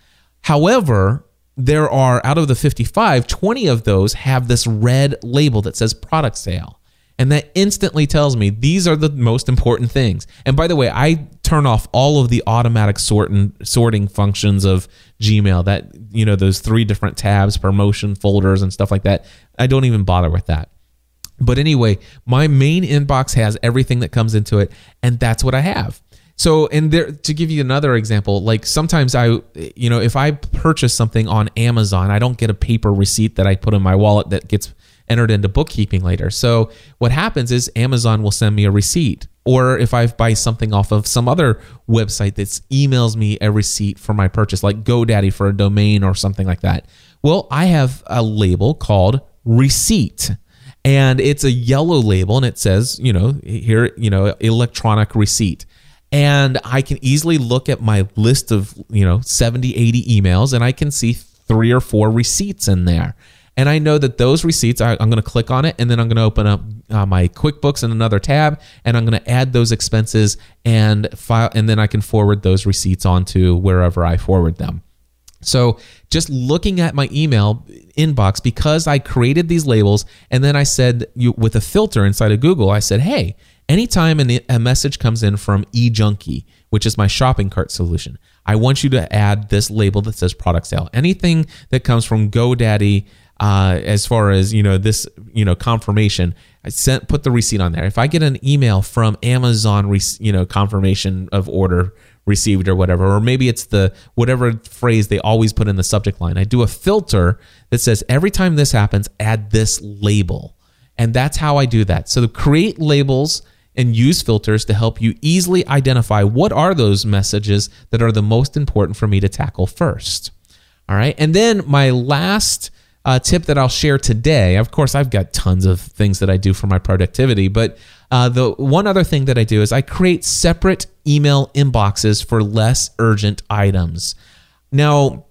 However, there are, out of the fifty-five, twenty of those have this red label that says product sale. And that instantly tells me these are the most important things. And by the way, I turn off all of the automatic sort and sorting functions of Gmail, that, you know, those three different tabs, promotion, folders, and stuff like that. I don't even bother with that. But anyway, my main inbox has everything that comes into it, and that's what I have. So, and there, to give you another example, like sometimes I, you know, if I purchase something on Amazon, I don't get a paper receipt that I put in my wallet that gets entered into bookkeeping later. So what happens is Amazon will send me a receipt, or if I buy something off of some other website that emails me a receipt for my purchase, like GoDaddy for a domain or something like that. Well, I have a label called receipt, and it's a yellow label, and it says, you know, here, you know, electronic receipt. And I can easily look at my list of, you know, seventy, eighty emails, and I can see three or four receipts in there. And I know that those receipts, I'm going to click on it, and then I'm going to open up uh, my QuickBooks in another tab, and I'm going to add those expenses and file, and then I can forward those receipts onto wherever I forward them. So just looking at my email inbox, because I created these labels, and then I said, you, with a filter inside of Google, I said, hey, anytime an, a message comes in from eJunkie, which is my shopping cart solution, I want you to add this label that says product sale. Anything that comes from GoDaddy, Uh, as far as, you know, this, you know, confirmation, I sent, put the receipt on there. If I get an email from Amazon, you know, confirmation of order received or whatever, or maybe it's the whatever phrase they always put in the subject line, I do a filter that says every time this happens, add this label. And that's how I do that. So create labels and use filters to help you easily identify what are those messages that are the most important for me to tackle first. All right. And then my last Uh, tip that I'll share today, of course, I've got tons of things that I do for my productivity, but uh, the one other thing that I do is I create separate email inboxes for less urgent items. Now,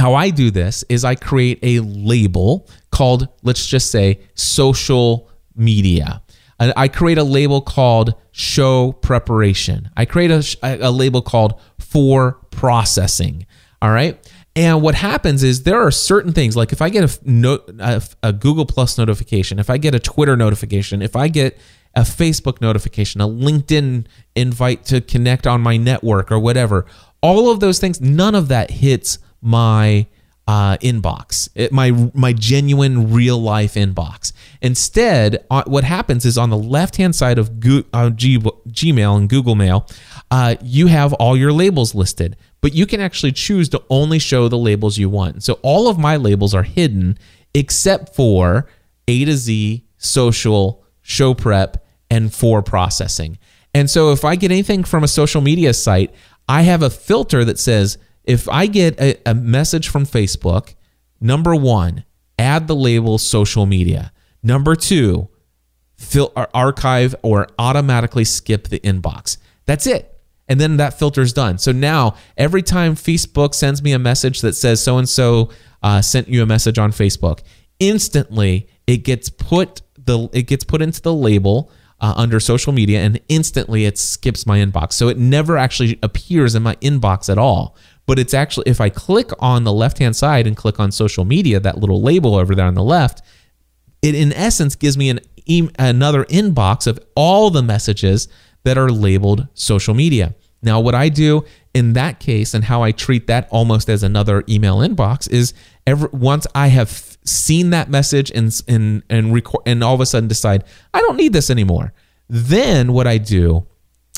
how I do this is I create a label called, let's just say, social media. And I create a label called show preparation. I create a, a label called for processing. All right. And what happens is there are certain things, like if I get a, no, a, a Google Plus notification, if I get a Twitter notification, if I get a Facebook notification, a LinkedIn invite to connect on my network or whatever, all of those things, none of that hits my uh, inbox, it, my, my genuine real life inbox. Instead, uh, what happens is on the left-hand side of Go, uh, G, Gmail and Google Mail, uh, you have all your labels listed. But you can actually choose to only show the labels you want. So all of my labels are hidden except for A to Z, social, show prep, and for processing. And so if I get anything from a social media site, I have a filter that says, if I get a, a message from Facebook, number one, add the label social media. Number two, fil- or archive or automatically skip the inbox. That's it. And then that filter's done. So now every time Facebook sends me a message that says so-and-so uh, sent you a message on Facebook, instantly it gets put the it gets put into the label uh, under social media, and instantly it skips my inbox. So it never actually appears in my inbox at all. But it's actually, if I click on the left-hand side and click on social media, that little label over there on the left, it in essence gives me an e- another inbox of all the messages that are labeled social media. Now, what I do in that case and how I treat that almost as another email inbox is every, once I have f- seen that message and and and, record, and all of a sudden decide, I don't need this anymore, then what I do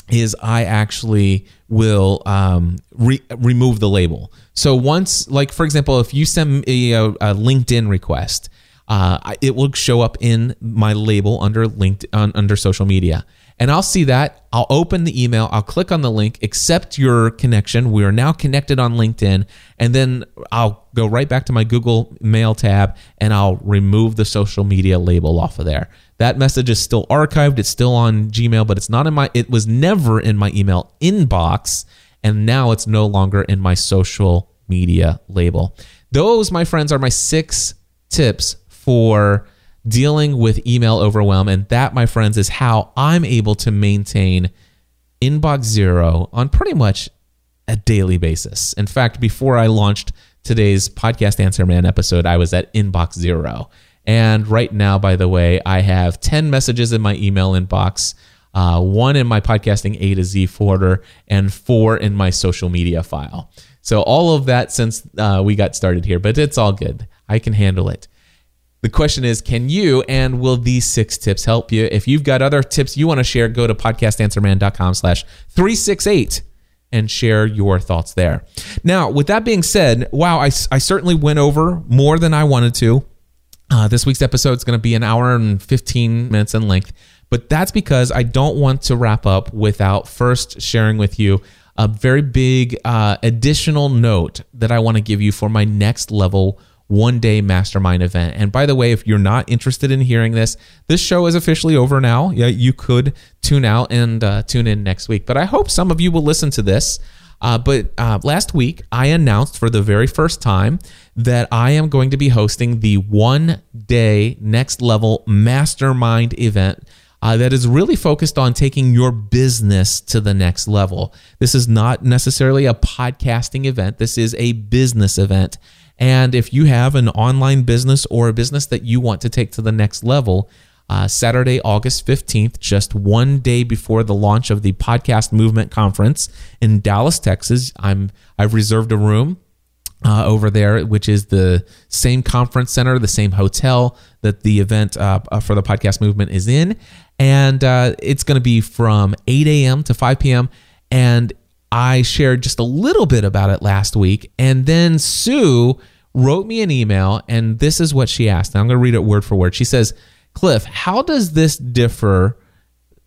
is I actually will um, re- remove the label. So once, like for example, if you send me a, a LinkedIn request, uh, it will show up in my label under LinkedIn, under social media. And I'll see that, I'll open the email, I'll click on the link, accept your connection, we are now connected on LinkedIn, and then I'll go right back to my Google Mail tab and I'll remove the social media label off of there. That message is still archived, it's still on Gmail, but it's not in my, it was never in my email inbox, and now it's no longer in my social media label. Those, my friends, are my six tips for dealing with email overwhelm. And that, my friends, is how I'm able to maintain inbox zero on pretty much a daily basis. In fact, before I launched today's Podcast Answer Man episode, I was at inbox zero. And right now, by the way, I have ten messages in my email inbox, uh, one in my podcasting A to Z folder, and four in my social media file. So all of that since uh, we got started here, but it's all good. I can handle it. The question is, can you, and will these six tips help you? If you've got other tips you want to share, go to podcastanswerman.com slash 368 and share your thoughts there. Now, with that being said, wow, I, I certainly went over more than I wanted to. Uh, this week's episode is going to be an hour and fifteen minutes in length, but that's because I don't want to wrap up without first sharing with you a very big uh, additional note that I want to give you for my next level one-day mastermind event. And by the way, if you're not interested in hearing this, this show is officially over now. Yeah, you could tune out and uh, tune in next week. But I hope some of you will listen to this. Uh, but uh, last week, I announced for the very first time that I am going to be hosting the one-day Next Level Mastermind event uh, that is really focused on taking your business to the next level. This is not necessarily a podcasting event. This is a business event. And if you have an online business or a business that you want to take to the next level, uh, Saturday, August fifteenth, just one day before the launch of the Podcast Movement Conference in Dallas, Texas, I'm, I've reserved a room uh, over there, which is the same conference center, the same hotel that the event uh, for the Podcast Movement is in. And uh, it's going to be from eight a.m. to five p.m. And I shared just a little bit about it last week. And then Sue wrote me an email, and this is what she asked. Now I'm going to read it word for word. She says, Cliff, how does this differ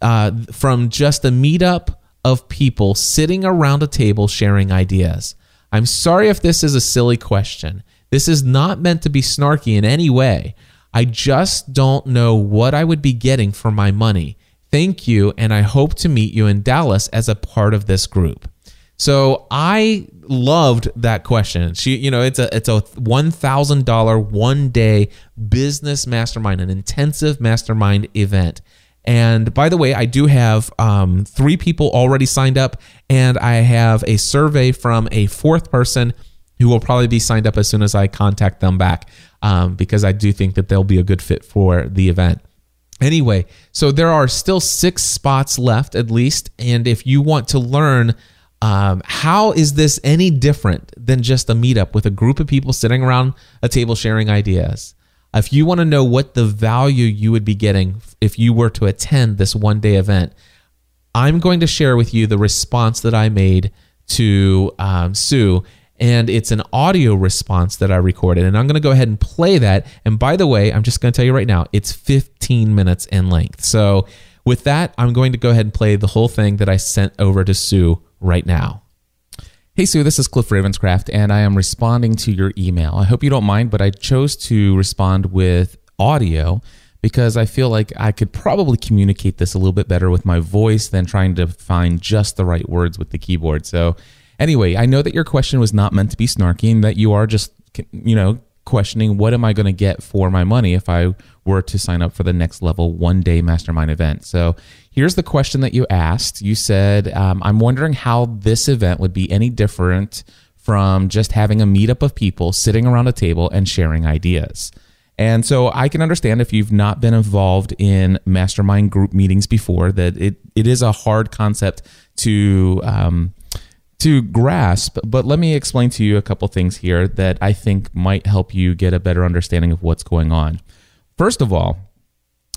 uh, from just a meetup of people sitting around a table sharing ideas? I'm sorry if this is a silly question. This is not meant to be snarky in any way. I just don't know what I would be getting for my money. Thank you, and I hope to meet you in Dallas as a part of this group. So I loved that question. She, you know, it's a it's a one thousand dollars one day business mastermind, an intensive mastermind event. And by the way, I do have um, three people already signed up, and I have a survey from a fourth person who will probably be signed up as soon as I contact them back, um, because I do think that they'll be a good fit for the event. Anyway, so there are still six spots left at least, and if you want to learn Um, how is this any different than just a meetup with a group of people sitting around a table sharing ideas? If you want to know what the value you would be getting if you were to attend this one-day event, I'm going to share with you the response that I made to um, Sue, and it's an audio response that I recorded, and I'm going to go ahead and play that. And by the way, I'm just going to tell you right now, it's fifteen minutes in length. So With that, I'm going to go ahead and play the whole thing that I sent over to Sue right now. Hey, Sue, this is Cliff Ravenscraft, and I am responding to your email. I hope you don't mind, but I chose to respond with audio because I feel like I could probably communicate this a little bit better with my voice than trying to find just the right words with the keyboard. So anyway, I know that your question was not meant to be snarky and that you are just, you know, questioning what am I going to get for my money if I were to sign up for the next level one day mastermind event. So here's the question that you asked. You said, um, I'm wondering how this event would be any different from just having a meetup of people sitting around a table and sharing ideas. And so I can understand if you've not been involved in mastermind group meetings before that it, it is a hard concept to, um, to grasp, but let me explain to you a couple things here that I think might help you get a better understanding of what's going on. First of all,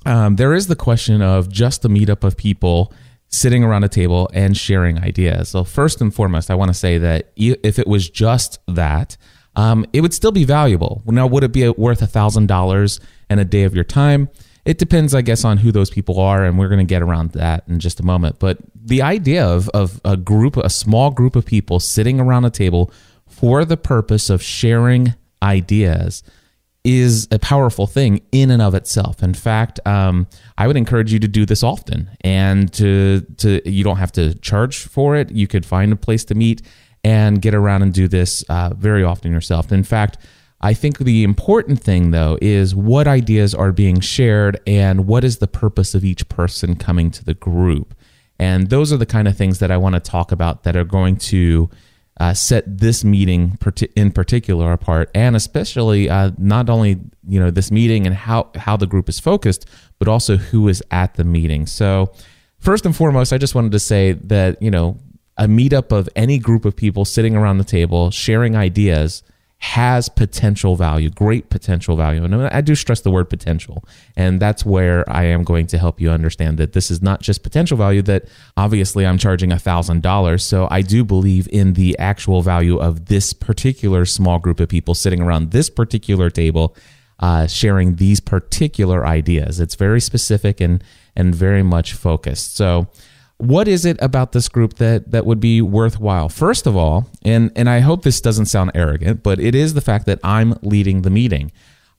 um, there is the question of just the meetup of people sitting around a table and sharing ideas. So first and foremost, I want to say that if it was just that, um, it would still be valuable. Now, would it be worth one thousand dollars and a day of your time? It depends, I guess, on who those people are, and we're going to get around that in just a moment. But the idea of, of a group, a small group of people sitting around a table for the purpose of sharing ideas is a powerful thing in and of itself. In fact, um, I would encourage you to do this often, and to to you don't have to charge for it. You could find a place to meet and get around and do this uh, very often yourself. In fact, I think the important thing, though, is what ideas are being shared and what is the purpose of each person coming to the group. And those are the kind of things that I want to talk about that are going to uh, set this meeting in particular apart, and especially uh, not only, you know, this meeting and how, how the group is focused, but also who is at the meeting. So first and foremost, I just wanted to say that, you know, a meetup of any group of people sitting around the table sharing ideas has potential value, great potential value. And I do stress the word potential. And that's where I am going to help you understand that this is not just potential value, that obviously I'm charging one thousand dollars. So I do believe in the actual value of this particular small group of people sitting around this particular table, uh, sharing these particular ideas. It's very specific and, and very much focused. So what is it about this group that that would be worthwhile? First of all, and, and I hope this doesn't sound arrogant, but it is the fact that I'm leading the meeting.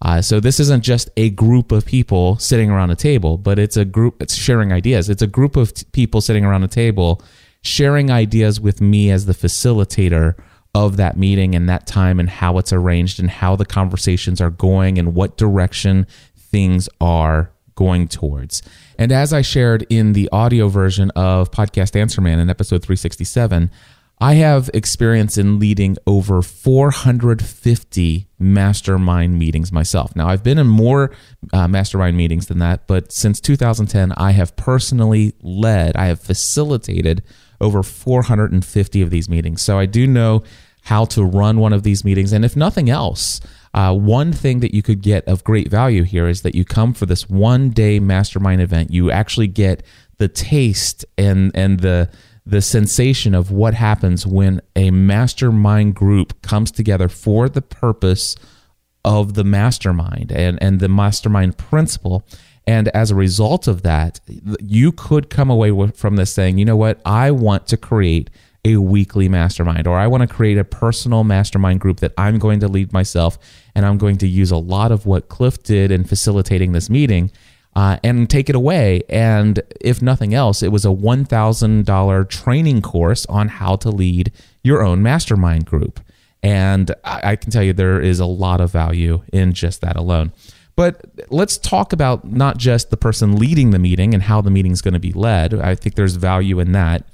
Uh, so this isn't just a group of people sitting around a table, but it's a group that's sharing ideas. It's a group of t- people sitting around a table sharing ideas with me as the facilitator of that meeting and that time and how it's arranged and how the conversations are going and what direction things are going towards. And as I shared in the audio version of Podcast Answer Man in episode three sixty-seven, I have experience in leading over four hundred fifty mastermind meetings myself. Now, I've been in more uh, mastermind meetings than that, but since two thousand ten, I have personally led, I have facilitated over four hundred fifty of these meetings. So I do know how to run one of these meetings. And if nothing else, Uh, one thing that you could get of great value here is that you come for this one-day mastermind event. You actually get the taste and and the the sensation of what happens when a mastermind group comes together for the purpose of the mastermind and, and the mastermind principle. And as a result of that, you could come away with, from this saying, you know what, I want to create a weekly mastermind, or I want to create a personal mastermind group that I'm going to lead myself, and I'm going to use a lot of what Cliff did in facilitating this meeting uh, and take it away. And if nothing else, it was a one thousand dollars training course on how to lead your own mastermind group. And I can tell you there is a lot of value in just that alone. But let's talk about not just the person leading the meeting and how the meeting is going to be led. I think there's value in that,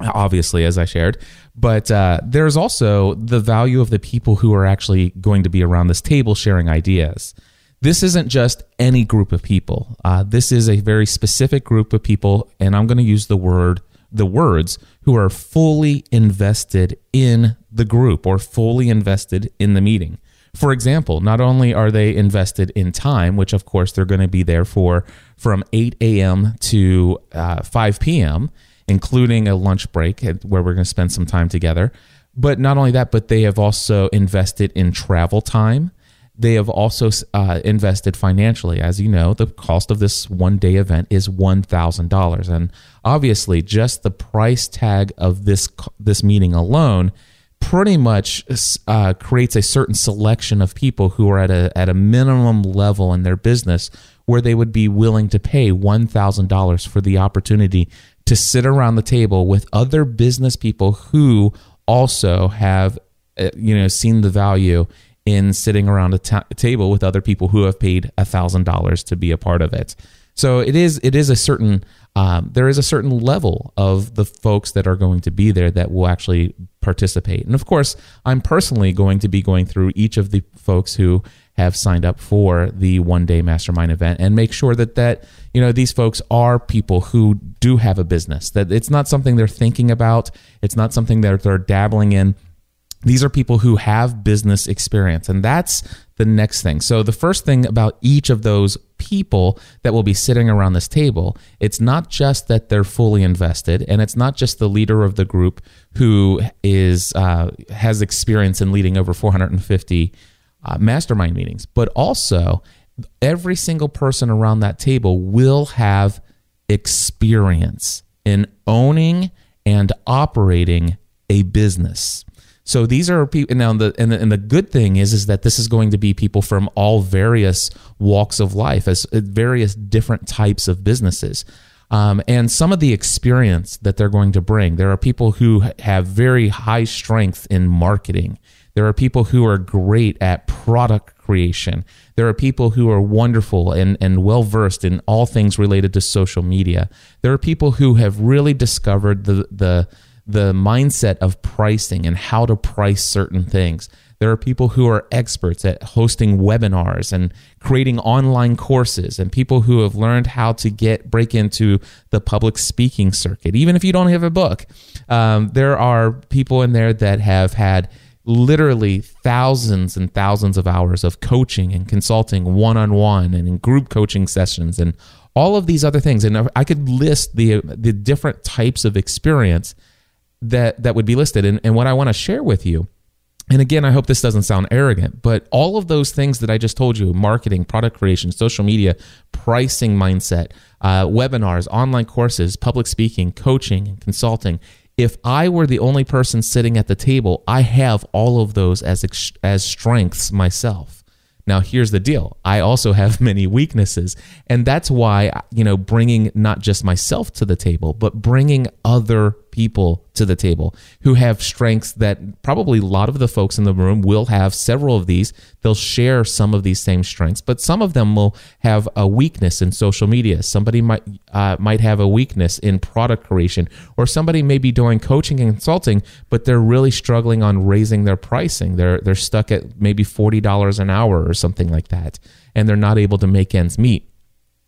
obviously, as I shared, but uh, there's also the value of the people who are actually going to be around this table sharing ideas. This isn't just any group of people. Uh, this is a very specific group of people, and I'm going to use the word, the words, who are fully invested in the group or fully invested in the meeting. For example, not only are they invested in time, which of course they're going to be there for from eight a.m. to uh, five p.m., including a lunch break where we're going to spend some time together. But not only that, but they have also invested in travel time. They have also uh, invested financially. As you know, the cost of this one-day event is one thousand dollars. And obviously, just the price tag of this this meeting alone pretty much uh, creates a certain selection of people who are at a at a minimum level in their business where they would be willing to pay one thousand dollars for the opportunity to sit around the table with other business people who also have uh, you know seen the value in sitting around a t- table with other people who have paid one thousand dollars to be a part of it. So it is it is a certain um, there is a certain level of the folks that are going to be there that will actually participate. And of course, I'm personally going to be going through each of the folks who have signed up for the one-day mastermind event and make sure that that you know these folks are people who do have a business, that it's not something they're thinking about, it's not something that they're dabbling in. These are people who have business experience, and that's the next thing. So the first thing about each of those people that will be sitting around this table, it's not just that they're fully invested, and it's not just the leader of the group who is uh, has experience in leading over four hundred fifty uh, mastermind meetings, but also every single person around that table will have experience in owning and operating a business. So these are people now. The and, the and the good thing is, is that this is going to be people from all various walks of life, as various different types of businesses, um, and some of the experience that they're going to bring. There are people who have very high strength in marketing. There are people who are great at product creation. There are people who are wonderful and, and well-versed in all things related to social media. There are people who have really discovered the the. the mindset of pricing and how to price certain things. There are people who are experts at hosting webinars and creating online courses, and people who have learned how to get break into the public speaking circuit, even if you don't have a book. Um, there are people in there that have had literally thousands and thousands of hours of coaching and consulting one-on-one and in group coaching sessions and all of these other things. And I could list the the different types of experience that that would be listed. And, and what I want to share with you, and again, I hope this doesn't sound arrogant, but all of those things that I just told you, marketing, product creation, social media, pricing mindset, uh, webinars, online courses, public speaking, coaching, and consulting, if I were the only person sitting at the table, I have all of those as ex- as strengths myself. Now, here's the deal. I also have many weaknesses, and that's why, you know, bringing not just myself to the table, but bringing other people to the table who have strengths that probably a lot of the folks in the room will have several of these. They'll share some of these same strengths, but some of them will have a weakness in social media. Somebody might uh, might have a weakness in product creation, or somebody may be doing coaching and consulting, but they're really struggling on raising their pricing. They're they're stuck at maybe forty dollars an hour or something like that, and they're not able to make ends meet.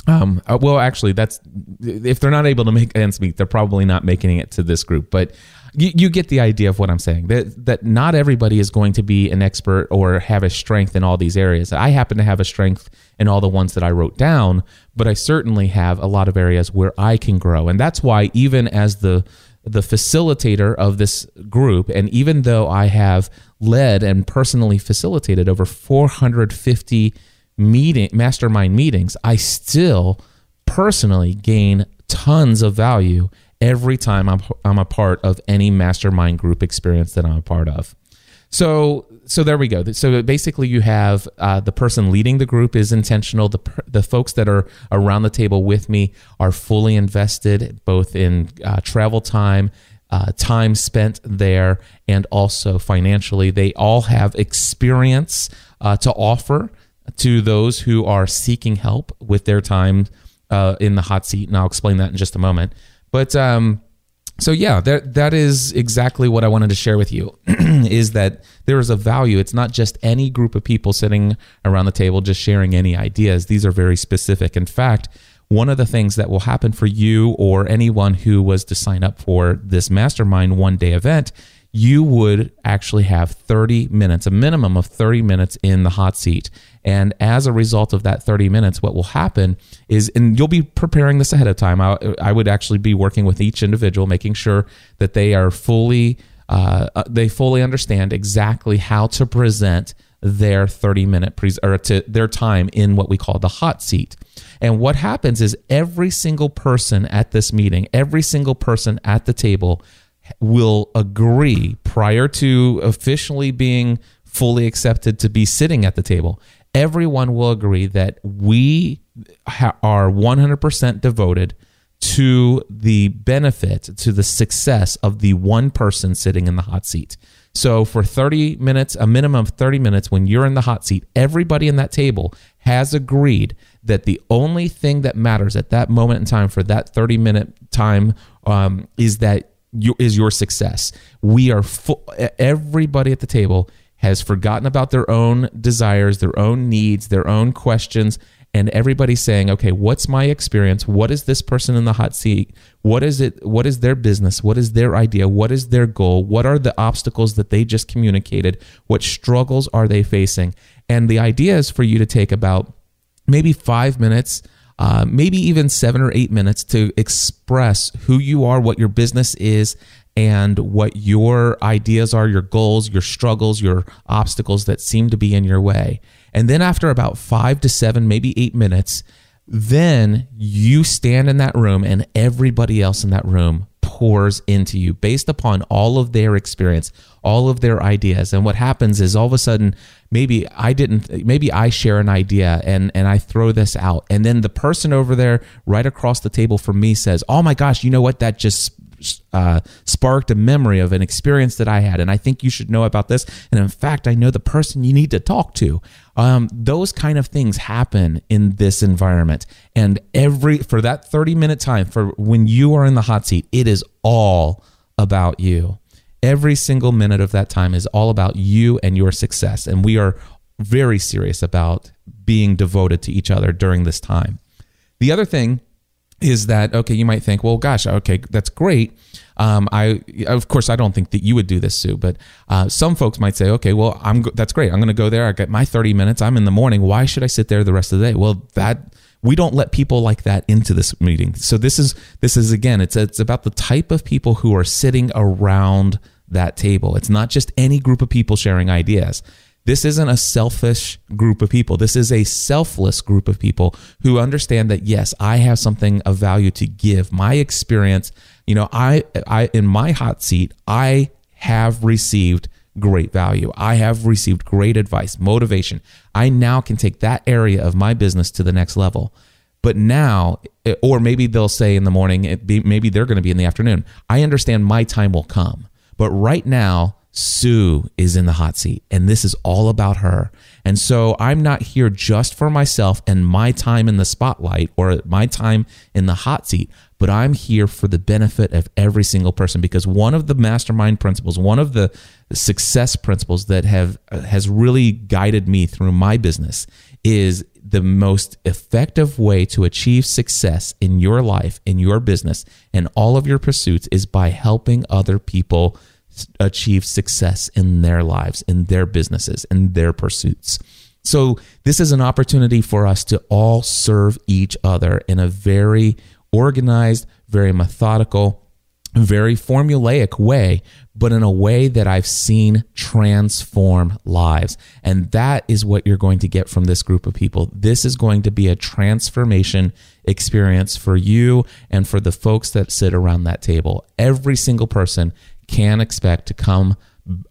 Um, well, actually, that's if they're not able to make ends meet, they're probably not making it to this group. But you, you get the idea of what I'm saying, that that not everybody is going to be an expert or have a strength in all these areas. I happen to have a strength in all the ones that I wrote down, but I certainly have a lot of areas where I can grow. And that's why, even as the the facilitator of this group, and even though I have led and personally facilitated over four hundred fifty meeting mastermind meetings, I still personally gain tons of value every time I'm, I'm a part of any mastermind group experience that I'm a part of. So, so there we go. So basically, you have uh, the person leading the group is intentional. The the folks that are around the table with me are fully invested, both in uh, travel time, uh, time spent there, and also financially. They all have experience uh, to offer to those who are seeking help with their time uh, in the hot seat. And I'll explain that in just a moment. But um, so, yeah, that, that is exactly what I wanted to share with you is that there is a value. It's not just any group of people sitting around the table just sharing any ideas. These are very specific. In fact, one of the things that will happen for you or anyone who was to sign up for this mastermind one-day event, you would actually have thirty minutes, a minimum of thirty minutes in the hot seat. And as a result of that thirty minutes, what will happen is, and you'll be preparing this ahead of time, I, I would actually be working with each individual, making sure that they are fully, uh, they fully understand exactly how to present their thirty minute pres- or to their time in what we call the hot seat. And what happens is every single person at this meeting, every single person at the table will agree prior to officially being fully accepted to be sitting at the table. Everyone will agree that we ha- are one hundred percent devoted to the benefit, to the success of the one person sitting in the hot seat. So for thirty minutes, a minimum of thirty minutes, when you're in the hot seat, everybody in that table has agreed that the only thing that matters at that moment in time for that thirty minute time um, is that you, is your success. We are full, everybody at the table has forgotten about their own desires, their own needs, their own questions, and everybody's saying, okay, what's my experience? What is this person in the hot seat? What is it? What is their business? What is their idea? What is their goal? What are the obstacles that they just communicated? What struggles are they facing? And the idea is for you to take about maybe five minutes, uh, maybe even seven or eight minutes to express who you are, what your business is, and what your ideas are, your goals, your struggles, your obstacles that seem to be in your way. And then after about five to seven, maybe eight minutes, then you stand in that room and everybody else in that room pours into you based upon all of their experience, all of their ideas. And what happens is all of a sudden, maybe I didn't, maybe I share an idea and, and I throw this out. And then the person over there right across the table from me says, oh my gosh, you know what, that just Uh, sparked a memory of an experience that I had, and I think you should know about this. And in fact, I know the person you need to talk to. Um, those kind of things happen in this environment. And every for that thirty minute time, for when you are in the hot seat, it is all about you. Every single minute of that time is all about you and your success. And we are very serious about being devoted to each other during this time. The other thing is that, okay, you might think, well, gosh, okay, that's great. Um, I, of course, I don't think that you would do this, Sue, but uh, some folks might say, okay, well, I'm go- that's great. I'm going to go there. I get my thirty minutes. I'm in the morning. Why should I sit there the rest of the day? Well, that we don't let people like that into this meeting. So this is, this is again, it's it's about the type of people who are sitting around that table. It's not just any group of people sharing ideas. This isn't a selfish group of people. This is a selfless group of people who understand that, yes, I have something of value to give. My experience, you know, I, I in my hot seat, I have received great value. I have received great advice, motivation. I now can take that area of my business to the next level. But now, or maybe they'll say in the morning, maybe they're going to be in the afternoon. I understand my time will come. But right now, Sue is in the hot seat, and this is all about her. And so I'm not here just for myself and my time in the spotlight or my time in the hot seat, but I'm here for the benefit of every single person, because one of the mastermind principles, one of the success principles that have has really guided me through my business is the most effective way to achieve success in your life, in your business, and all of your pursuits is by helping other people achieve success in their lives, in their businesses, in their pursuits. So this is an opportunity for us to all serve each other in a very organized, very methodical, very formulaic way, but in a way that I've seen transform lives. And that is what you're going to get from this group of people. This is going to be a transformation experience for you and for the folks that sit around that table. Every single person can expect to come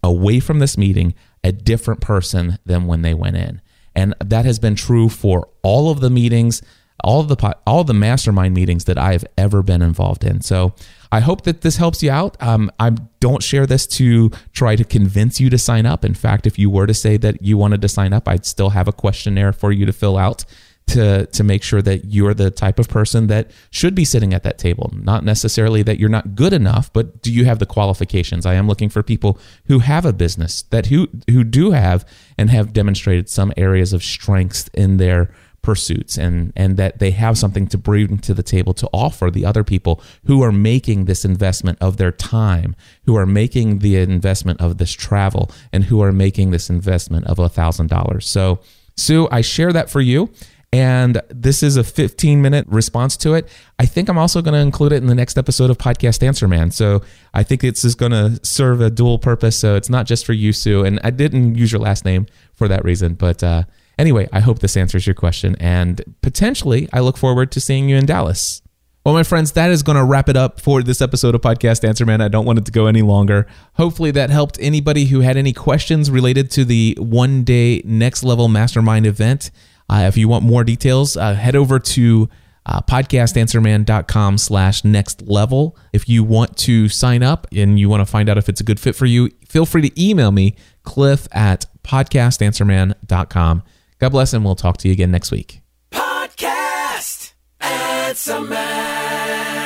away from this meeting a different person than when they went in. And that has been true for all of the meetings, all of the all the mastermind meetings that I've ever been involved in. So I hope that this helps you out. Um, I don't share this to try to convince you to sign up. In fact, if you were to say that you wanted to sign up, I'd still have a questionnaire for you to fill out to to make sure that you're the type of person that should be sitting at that table. Not necessarily that you're not good enough, but do you have the qualifications? I am looking for people who have a business, that who who do have and have demonstrated some areas of strengths in their pursuits, and and that they have something to bring to the table to offer the other people who are making this investment of their time, who are making the investment of this travel, and who are making this investment of a thousand dollars. So Sue, I share that for you. And this is a fifteen minute response to it. I think I'm also going to include it in the next episode of Podcast Answer Man. So I think it's just going to serve a dual purpose. So it's not just for you, Sue. And I didn't use your last name for that reason. But uh, anyway, I hope this answers your question. And potentially, I look forward to seeing you in Dallas. Well, my friends, that is going to wrap it up for this episode of Podcast Answer Man. I don't want it to go any longer. Hopefully that helped anybody who had any questions related to the one-day Next Level Mastermind event. Uh, if you want more details, uh, head over to uh, podcastanswerman.com slash next level. If you want to sign up and you want to find out if it's a good fit for you, feel free to email me, cliff at podcastanswerman.com. God bless, and we'll talk to you again next week. Podcast Answer Man.